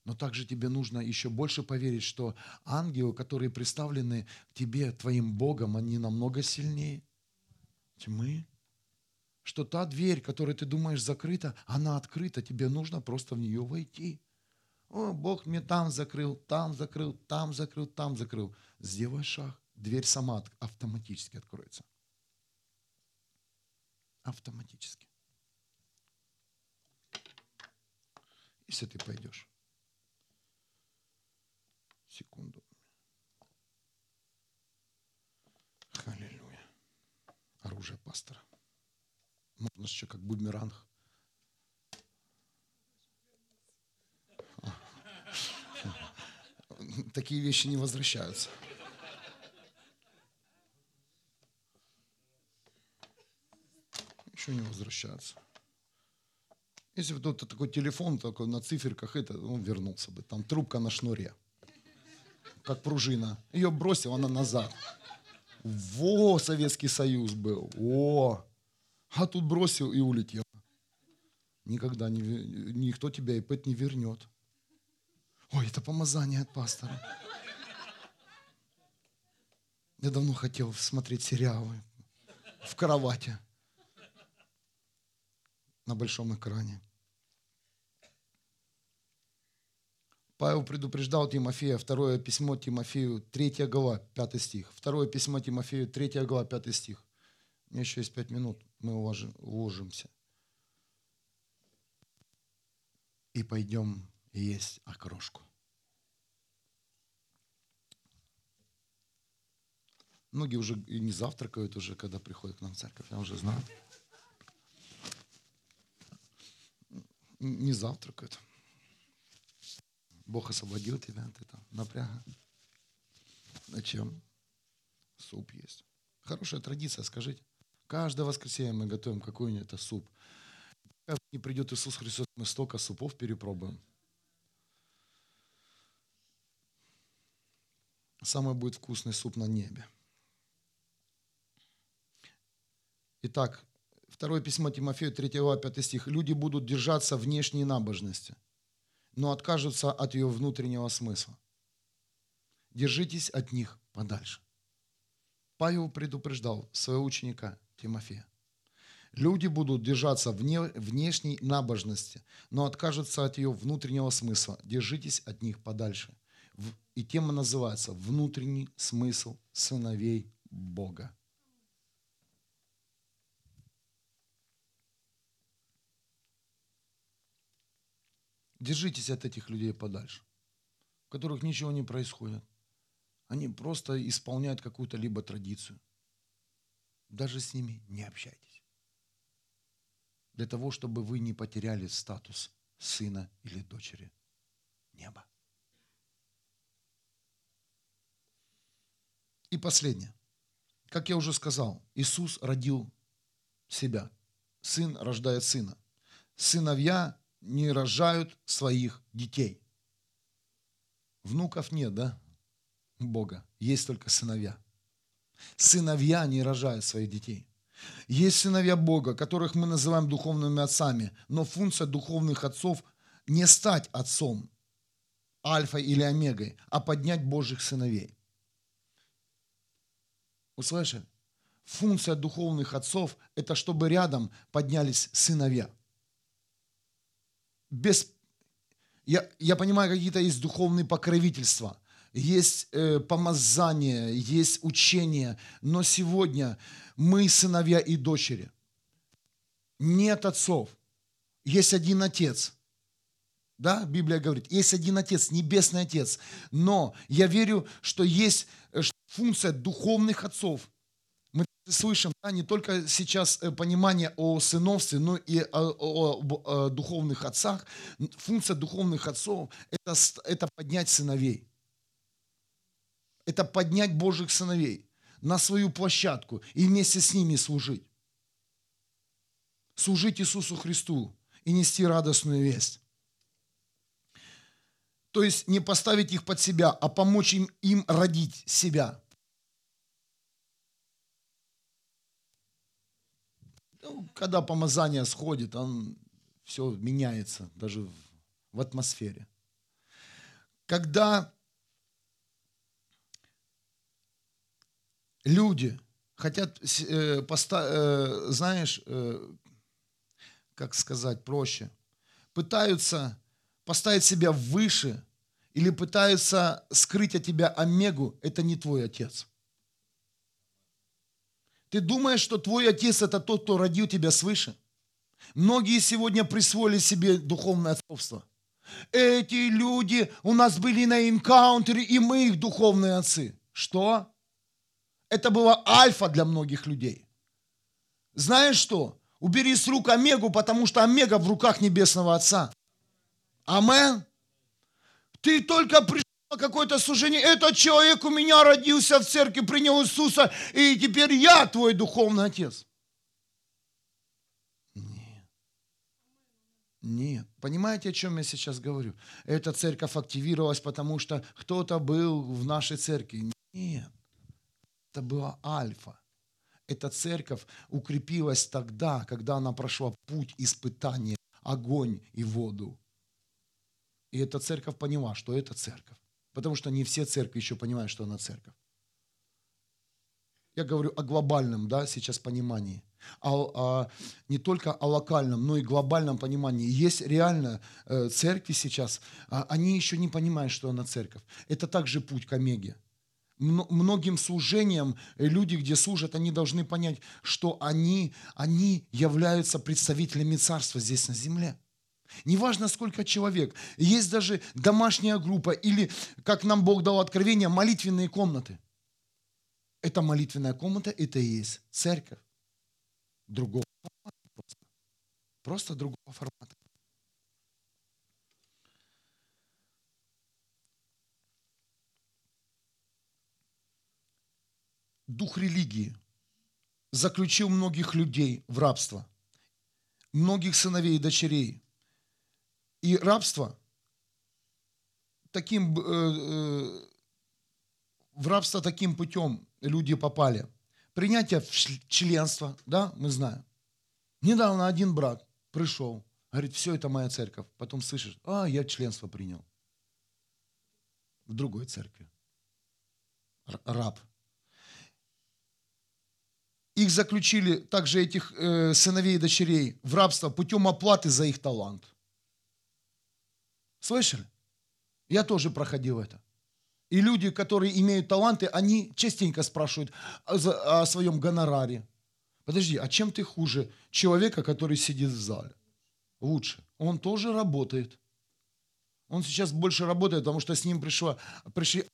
Но также тебе нужно еще больше поверить, что ангелы, которые представлены тебе, твоим Богом, они намного сильнее тьмы. Что та дверь, которую ты думаешь закрыта, она открыта, тебе нужно просто в нее войти. О, Бог мне там закрыл, там закрыл, там закрыл, там закрыл. Сделай шаг, дверь сама автоматически откроется. Автоматически. Если ты пойдешь. Секунду. Аллилуйя. Оружие пастора. Можно еще как бумеранг. Такие вещи не возвращаются. Еще не возвращаются. Если бы кто-то такой телефон такой на циферках, это он вернулся бы. Там трубка на шнуре. Как пружина. Ее бросил, она назад. Во, Советский Союз был. О! А тут бросил и улетел. Никогда никто тебя iPad не вернет. Ой, это помазание от пастора. Я давно хотел смотреть сериалы в кровати. На большом экране. Павел предупреждал Тимофея, 2 письмо Тимофею, 3 глава, 5 стих. 2 письмо Тимофею, 3 глава, 5 стих. У меня еще есть 5 минут, мы уложимся. И пойдем есть окрошку. Многие уже и не завтракают уже, когда приходят к нам в церковь, я уже знаю. Не завтракают. Бог освободил тебя от этого напряга. Зачем? Суп есть. Хорошая традиция, скажите. Каждое воскресенье мы готовим какой-нибудь суп. Пока не придет Иисус Христос, мы столько супов перепробуем. Самый будет вкусный суп на небе. Итак, 2 письмо Тимофею, 3 глава, 5 стих. Люди будут держаться внешней набожности, но откажутся от ее внутреннего смысла. Держитесь от них подальше. Павел предупреждал своего ученика Тимофея. Люди будут держаться внешней набожности, но откажутся от ее внутреннего смысла. Держитесь от них подальше. И тема называется «Внутренний смысл сыновей Бога». Держитесь от этих людей подальше, у которых ничего не происходит. Они просто исполняют какую-то либо традицию. Даже с ними не общайтесь. Для того, чтобы вы не потеряли статус сына или дочери неба. И последнее. Как я уже сказал, Иисус родил себя. Сын рождает сына. Сыновья не рожают своих детей. Внуков нет, да? Бога. Есть только сыновья. Сыновья не рожают своих детей. Есть сыновья Бога, которых мы называем духовными отцами, но функция духовных отцов не стать отцом, альфой или омегой, а поднять Божьих сыновей. Услышали? Функция духовных отцов – это чтобы рядом поднялись сыновья. Я понимаю, какие-то есть духовные покровительства, есть помазание, есть учение, но сегодня мы сыновья и дочери. Нет отцов, есть один отец. Да, Библия говорит, есть один отец, небесный отец. Но я верю, что есть функция духовных отцов. Мы слышим, да, не только сейчас понимание о сыновстве, но и о духовных отцах. Функция духовных отцов – это поднять сыновей. Это поднять Божьих сыновей на свою площадку и вместе с ними служить. Служить Иисусу Христу и нести радостную весть. То есть не поставить их под себя, а помочь им родить себя. Ну, когда помазание сходит, все меняется, даже в атмосфере. Когда люди хотят, как сказать проще, пытаются поставить себя выше или пытаются скрыть от тебя омегу, это не твой отец. Ты думаешь, что твой отец – это тот, кто родил тебя свыше? Многие сегодня присвоили себе духовное отцовство. Эти люди у нас были на энкаунтере, и мы их духовные отцы. Что? Это была альфа для многих людей. Знаешь что? Убери с рук омегу, потому что омега в руках небесного отца. Амен. Ты только пришел на какое-то служение. Этот человек у меня родился в церкви, принял Иисуса, и теперь я твой духовный отец. Нет. Нет. Понимаете, о чем я сейчас говорю? Эта церковь активировалась, потому что кто-то был в нашей церкви. Нет. Это была альфа. Эта церковь укрепилась тогда, когда она прошла путь испытания, огонь и воду. И эта церковь поняла, что это церковь. Потому что не все церкви еще понимают, что она церковь. Я говорю о глобальном, да, сейчас понимании. Не только о локальном, но и глобальном понимании. Есть реально церкви сейчас, они еще не понимают, что она церковь. Это также путь к омеге. Многим служениям люди, где служат, они должны понять, что они являются представителями царства здесь на земле. Неважно, сколько человек. Есть даже домашняя группа или, как нам Бог дал откровение, молитвенные комнаты. Эта молитвенная комната, это и есть церковь. Другого формата просто. Просто другого формата. Дух религии заключил многих людей в рабство. Многих сыновей и дочерей. И рабство, в рабство таким путем люди попали. Принятие членства, да, мы знаем. Недавно один брат пришел, говорит, все это моя церковь. Потом слышишь, я членство принял. В другой церкви. Раб. Их заключили, также этих сыновей и дочерей, в рабство путем оплаты за их талант. Слышали? Я тоже проходил это. И люди, которые имеют таланты, они частенько спрашивают о своем гонораре. Подожди, а чем ты хуже человека, который сидит в зале? Лучше. Он тоже работает. Он сейчас больше работает, потому что с ним пришли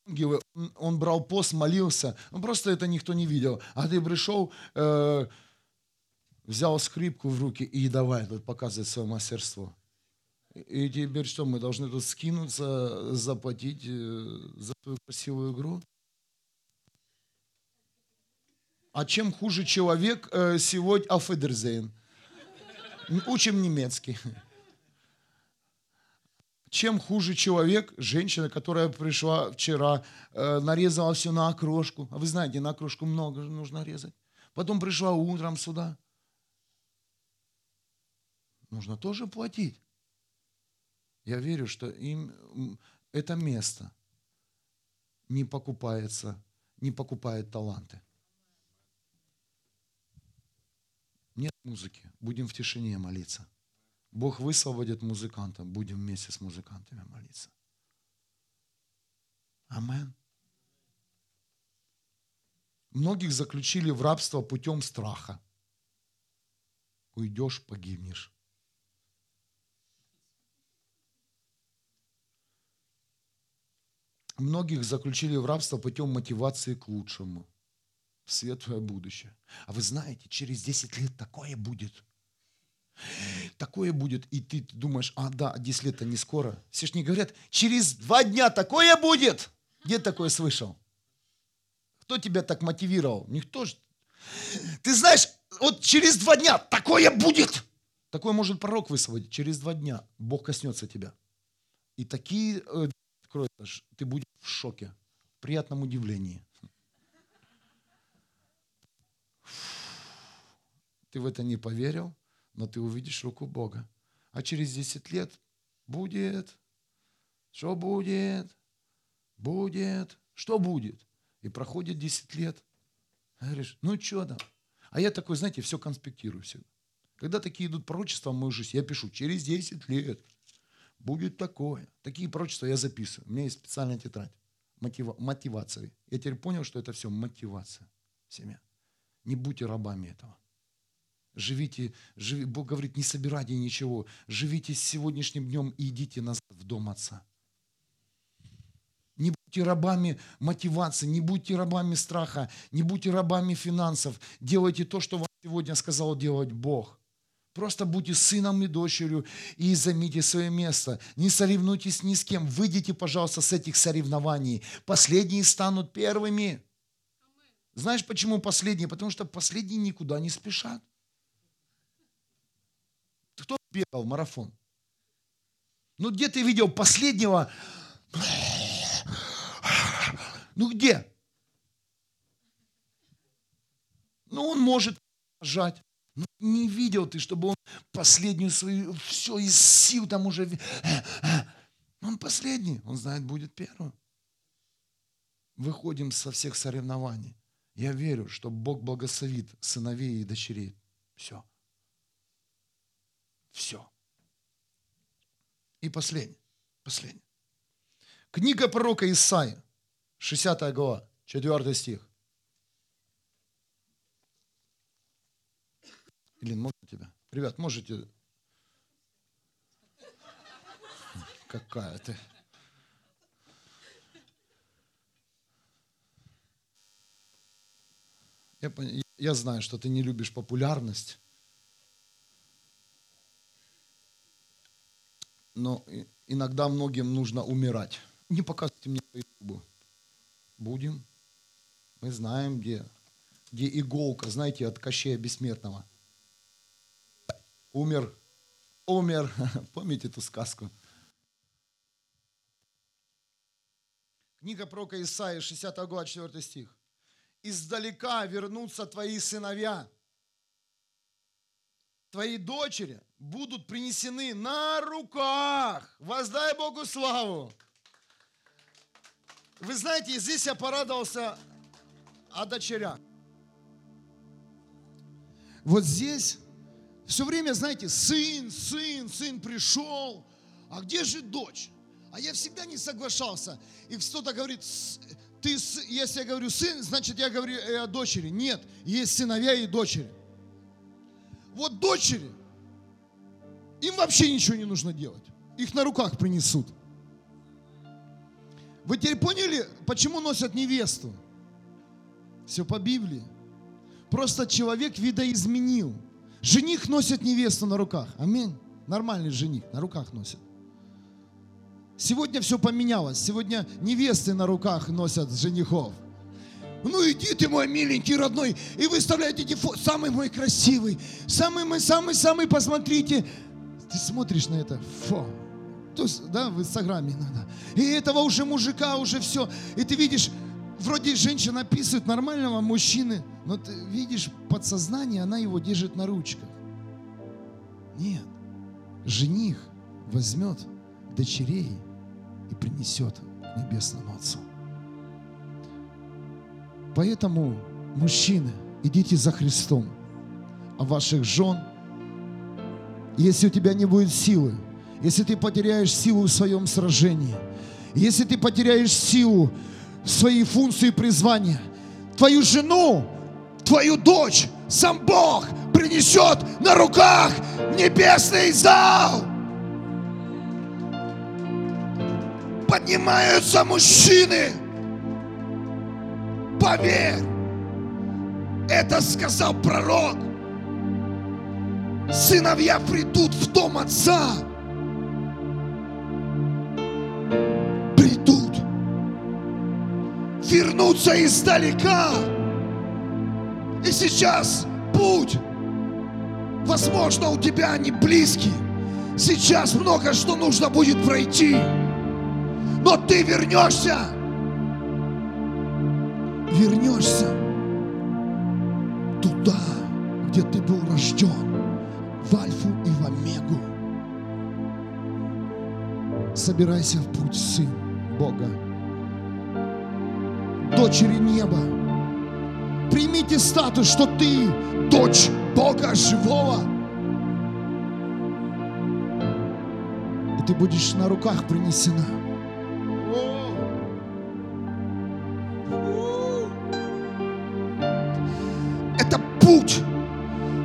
ангелы, он брал пост, молился. Ну, просто это никто не видел. А ты пришел, взял скрипку в руки и давай показывать свое мастерство. И теперь что, мы должны тут скинуться, заплатить за твою красивую игру? А чем хуже человек сегодня Афедерзейн? Учим немецкий. Чем хуже человек, женщина, которая пришла вчера, нарезала все на окрошку. А вы знаете, на окрошку много нужно резать. Потом пришла утром сюда. Нужно тоже платить. Я верю, что им это место не покупается, не покупает таланты. Нет музыки. Будем в тишине молиться. Бог высвободит музыканта. Будем вместе с музыкантами молиться. Амен. Многих заключили в рабство путем страха. Уйдешь, погибнешь. Многих заключили в рабство путем мотивации к лучшему. В светлое будущее. А вы знаете, через 10 лет такое будет. Такое будет, и ты думаешь, а да, 10 лет это не скоро. Все ж не говорят, через 2 дня такое будет. Где такое слышал? Кто тебя так мотивировал? Никто же. Ты знаешь, вот через 2 дня такое будет. Такое может пророк высвободить. Через 2 дня Бог коснется тебя. И такие откроются, ты будешь в шоке, в приятном удивлении. Ты в это не поверил, но ты увидишь руку Бога. А через 10 лет будет, что будет, будет, что будет. И проходит 10 лет. Говоришь, ну что там? А я такой, знаете, все конспектирую всегда. Когда такие идут пророчества в мою жизнь, я пишу, через 10 лет будет такое. Такие пророчества я записываю. У меня есть специальная тетрадь. Мотивация. Я теперь понял, что это все мотивация. Семья. Не будьте рабами этого. Живите, Бог говорит, не собирайте ничего. Живите с сегодняшним днем и идите назад в дом Отца. Не будьте рабами мотивации, не будьте рабами страха, не будьте рабами финансов. Делайте то, что вам сегодня сказал делать Бог. Просто будьте сыном и дочерью и займите свое место. Не соревнуйтесь ни с кем. Выйдите, пожалуйста, с этих соревнований. Последние станут первыми. Знаешь, почему последние? Потому что последние никуда не спешат. Кто бегал в марафон? Ну, где ты видел последнего? Ну, где? Ну, он может жать. Но не видел ты, чтобы он последнюю свою, все из сил там уже... Он последний, он знает, будет первым. Выходим со всех соревнований. Я верю, что Бог благословит сыновей и дочерей. Все. Все. И последнее. Книга пророка Исаии, 60 глава, 4 стих. Илин, можно тебя? Ребят, можете? Какая ты? Я знаю, что ты не любишь популярность. Но иногда многим нужно умирать. Не показывайте мне свои зубы. Будем. Мы знаем, где иголка, знаете, от Кощея Бессмертного. Умер. Помните эту сказку? Книга пророка Исаии, 60 глава, 4 стих. «Издалека вернутся твои сыновья». Твои дочери будут принесены на руках. Воздай Богу славу. Вы знаете, здесь я порадовался о дочерях. Вот здесь все время, знаете, сын пришел. А где же дочь? А я всегда не соглашался. И кто-то говорит, ты, если я говорю сын, значит я говорю о дочери. Нет, есть сыновья и дочери. Вот дочери, им вообще ничего не нужно делать. Их на руках принесут. Вы теперь поняли, почему носят невесту? Все по Библии. Просто человек видоизменил. Жених носит невесту на руках. Аминь. Нормальный жених на руках носит. Сегодня все поменялось. Сегодня невесты на руках носят женихов. Ну иди ты, мой миленький, родной, и выставляете эти фото. Самый мой красивый, самый, посмотрите. Ты смотришь на это, фу. То есть, да, в Инстаграме иногда. И этого уже мужика, уже все. И ты видишь, вроде женщина описывает нормального мужчины, но ты видишь, подсознание, она его держит на ручках. Нет. Жених возьмет дочерей и принесет к небесному Отцу. Поэтому, мужчины, идите за Христом, а ваших жен, если у тебя не будет силы, если ты потеряешь силу в своем сражении, если ты потеряешь силу в своей функции призвания, твою жену, твою дочь сам Бог принесет на руках в небесный зал. Поднимаются мужчины. Поверь, это сказал пророк. Сыновья придут в дом отца. Придут. Вернутся издалека. И сейчас путь, возможно, у тебя не близкий. Сейчас много что нужно будет пройти. Но ты вернешься. Вернешься туда, где ты был рожден, в Альфу и в Омегу. Собирайся в путь, сын Бога, дочери неба. Примите статус, что ты дочь Бога живого. И ты будешь на руках принесена. Это путь,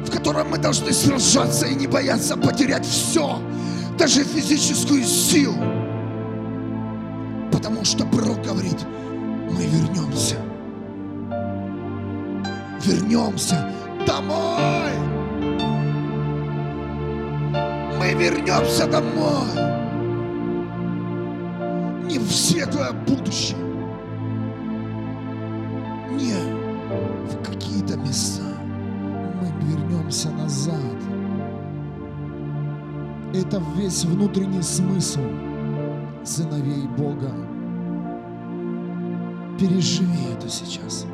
в котором мы должны сражаться и не бояться потерять все, даже физическую силу. Потому что пророк говорит, мы вернемся. Вернемся домой. Мы вернемся домой. Не в светлое будущее. Не в какие-то места. Мы вернемся назад. Это весь внутренний смысл сыновей Бога. Переживи это сейчас.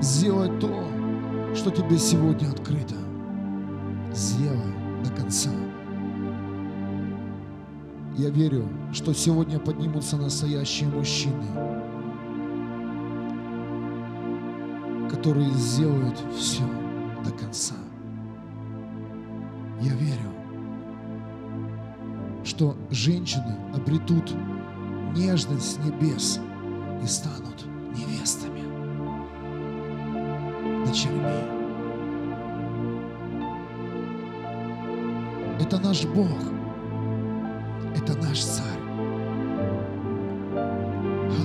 Сделай то, что тебе сегодня открыто. Сделай до конца. Я верю, что сегодня поднимутся настоящие мужчины, которые сделают все до конца. Я верю, что женщины обретут нежность небес и станут невестами. Это наш Бог, это наш Царь.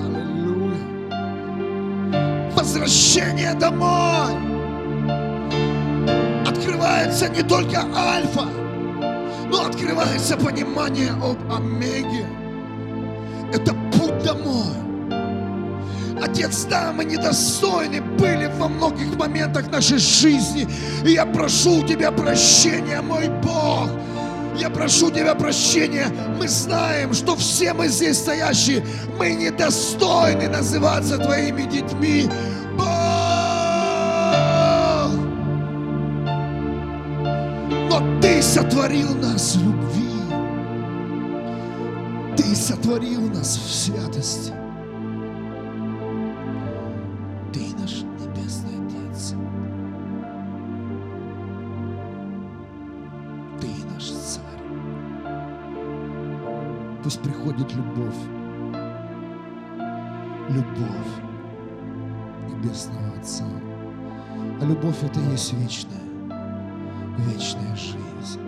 Аллилуйя! Возвращение домой! Открывается не только Альфа, но открывается понимание об Омеге. Это путь домой. Отец, да, мы недостойны были во многих моментах нашей жизни. И я прошу Тебя прощения, мой Бог. Я прошу Тебя прощения. Мы знаем, что все мы здесь стоящие, мы недостойны называться Твоими детьми. Бог! Но Ты сотворил нас в любви. Ты сотворил нас в святости. Пусть приходит любовь, любовь Небесного Отца. А любовь — это и есть вечная, вечная жизнь.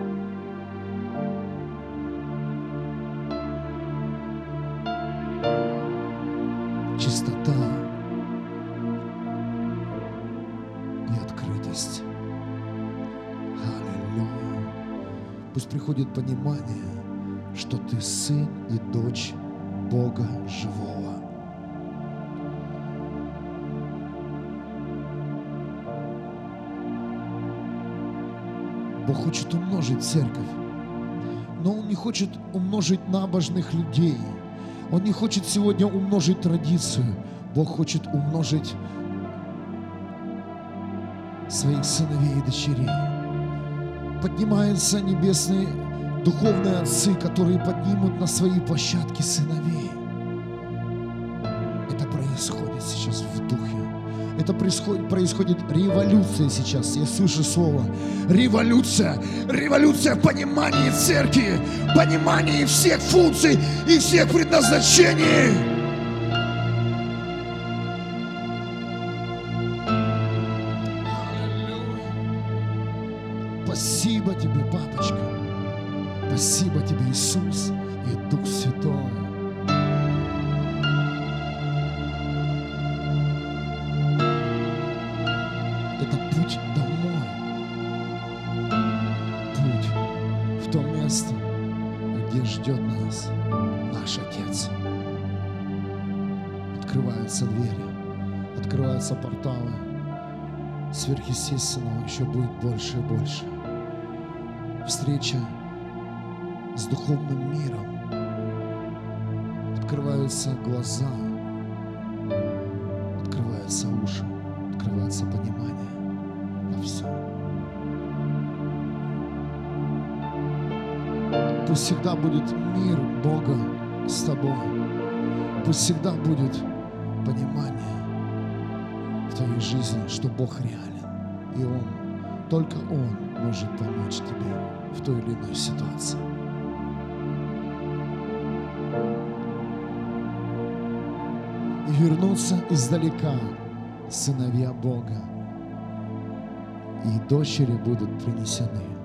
мне открытость. Аллилуйя. Пусть приходит понимание, что ты сын и дочь Бога живого. Бог хочет умножить церковь, но Он не хочет умножить набожных людей. Он не хочет сегодня умножить традицию. Бог хочет умножить своих сыновей и дочерей. Поднимаются небесные духовные отцы, которые поднимут на свои площадки сыновей. Это происходит сейчас в духе. Это происходит революция сейчас. Я слышу слово революция. Революция в понимании церкви, понимании всех функций и всех предназначений. Спасибо тебе, папочка. Спасибо тебе, Иисус и Дух Святой. Это путь домой. Путь в то место, где ждет нас наш Отец. Открываются двери, открываются порталы. Сверхъестественного еще будет больше и больше. Встреча с духовным миром. Открываются глаза, открываются уши, открывается понимание во всем. Пусть всегда будет мир Бога с тобой. Пусть всегда будет понимание в твоей жизни, что Бог реален, и Он, только Он может помочь тебе в той или иной ситуации. И вернутся издалека сыновья Бога, и дочери будут принесены.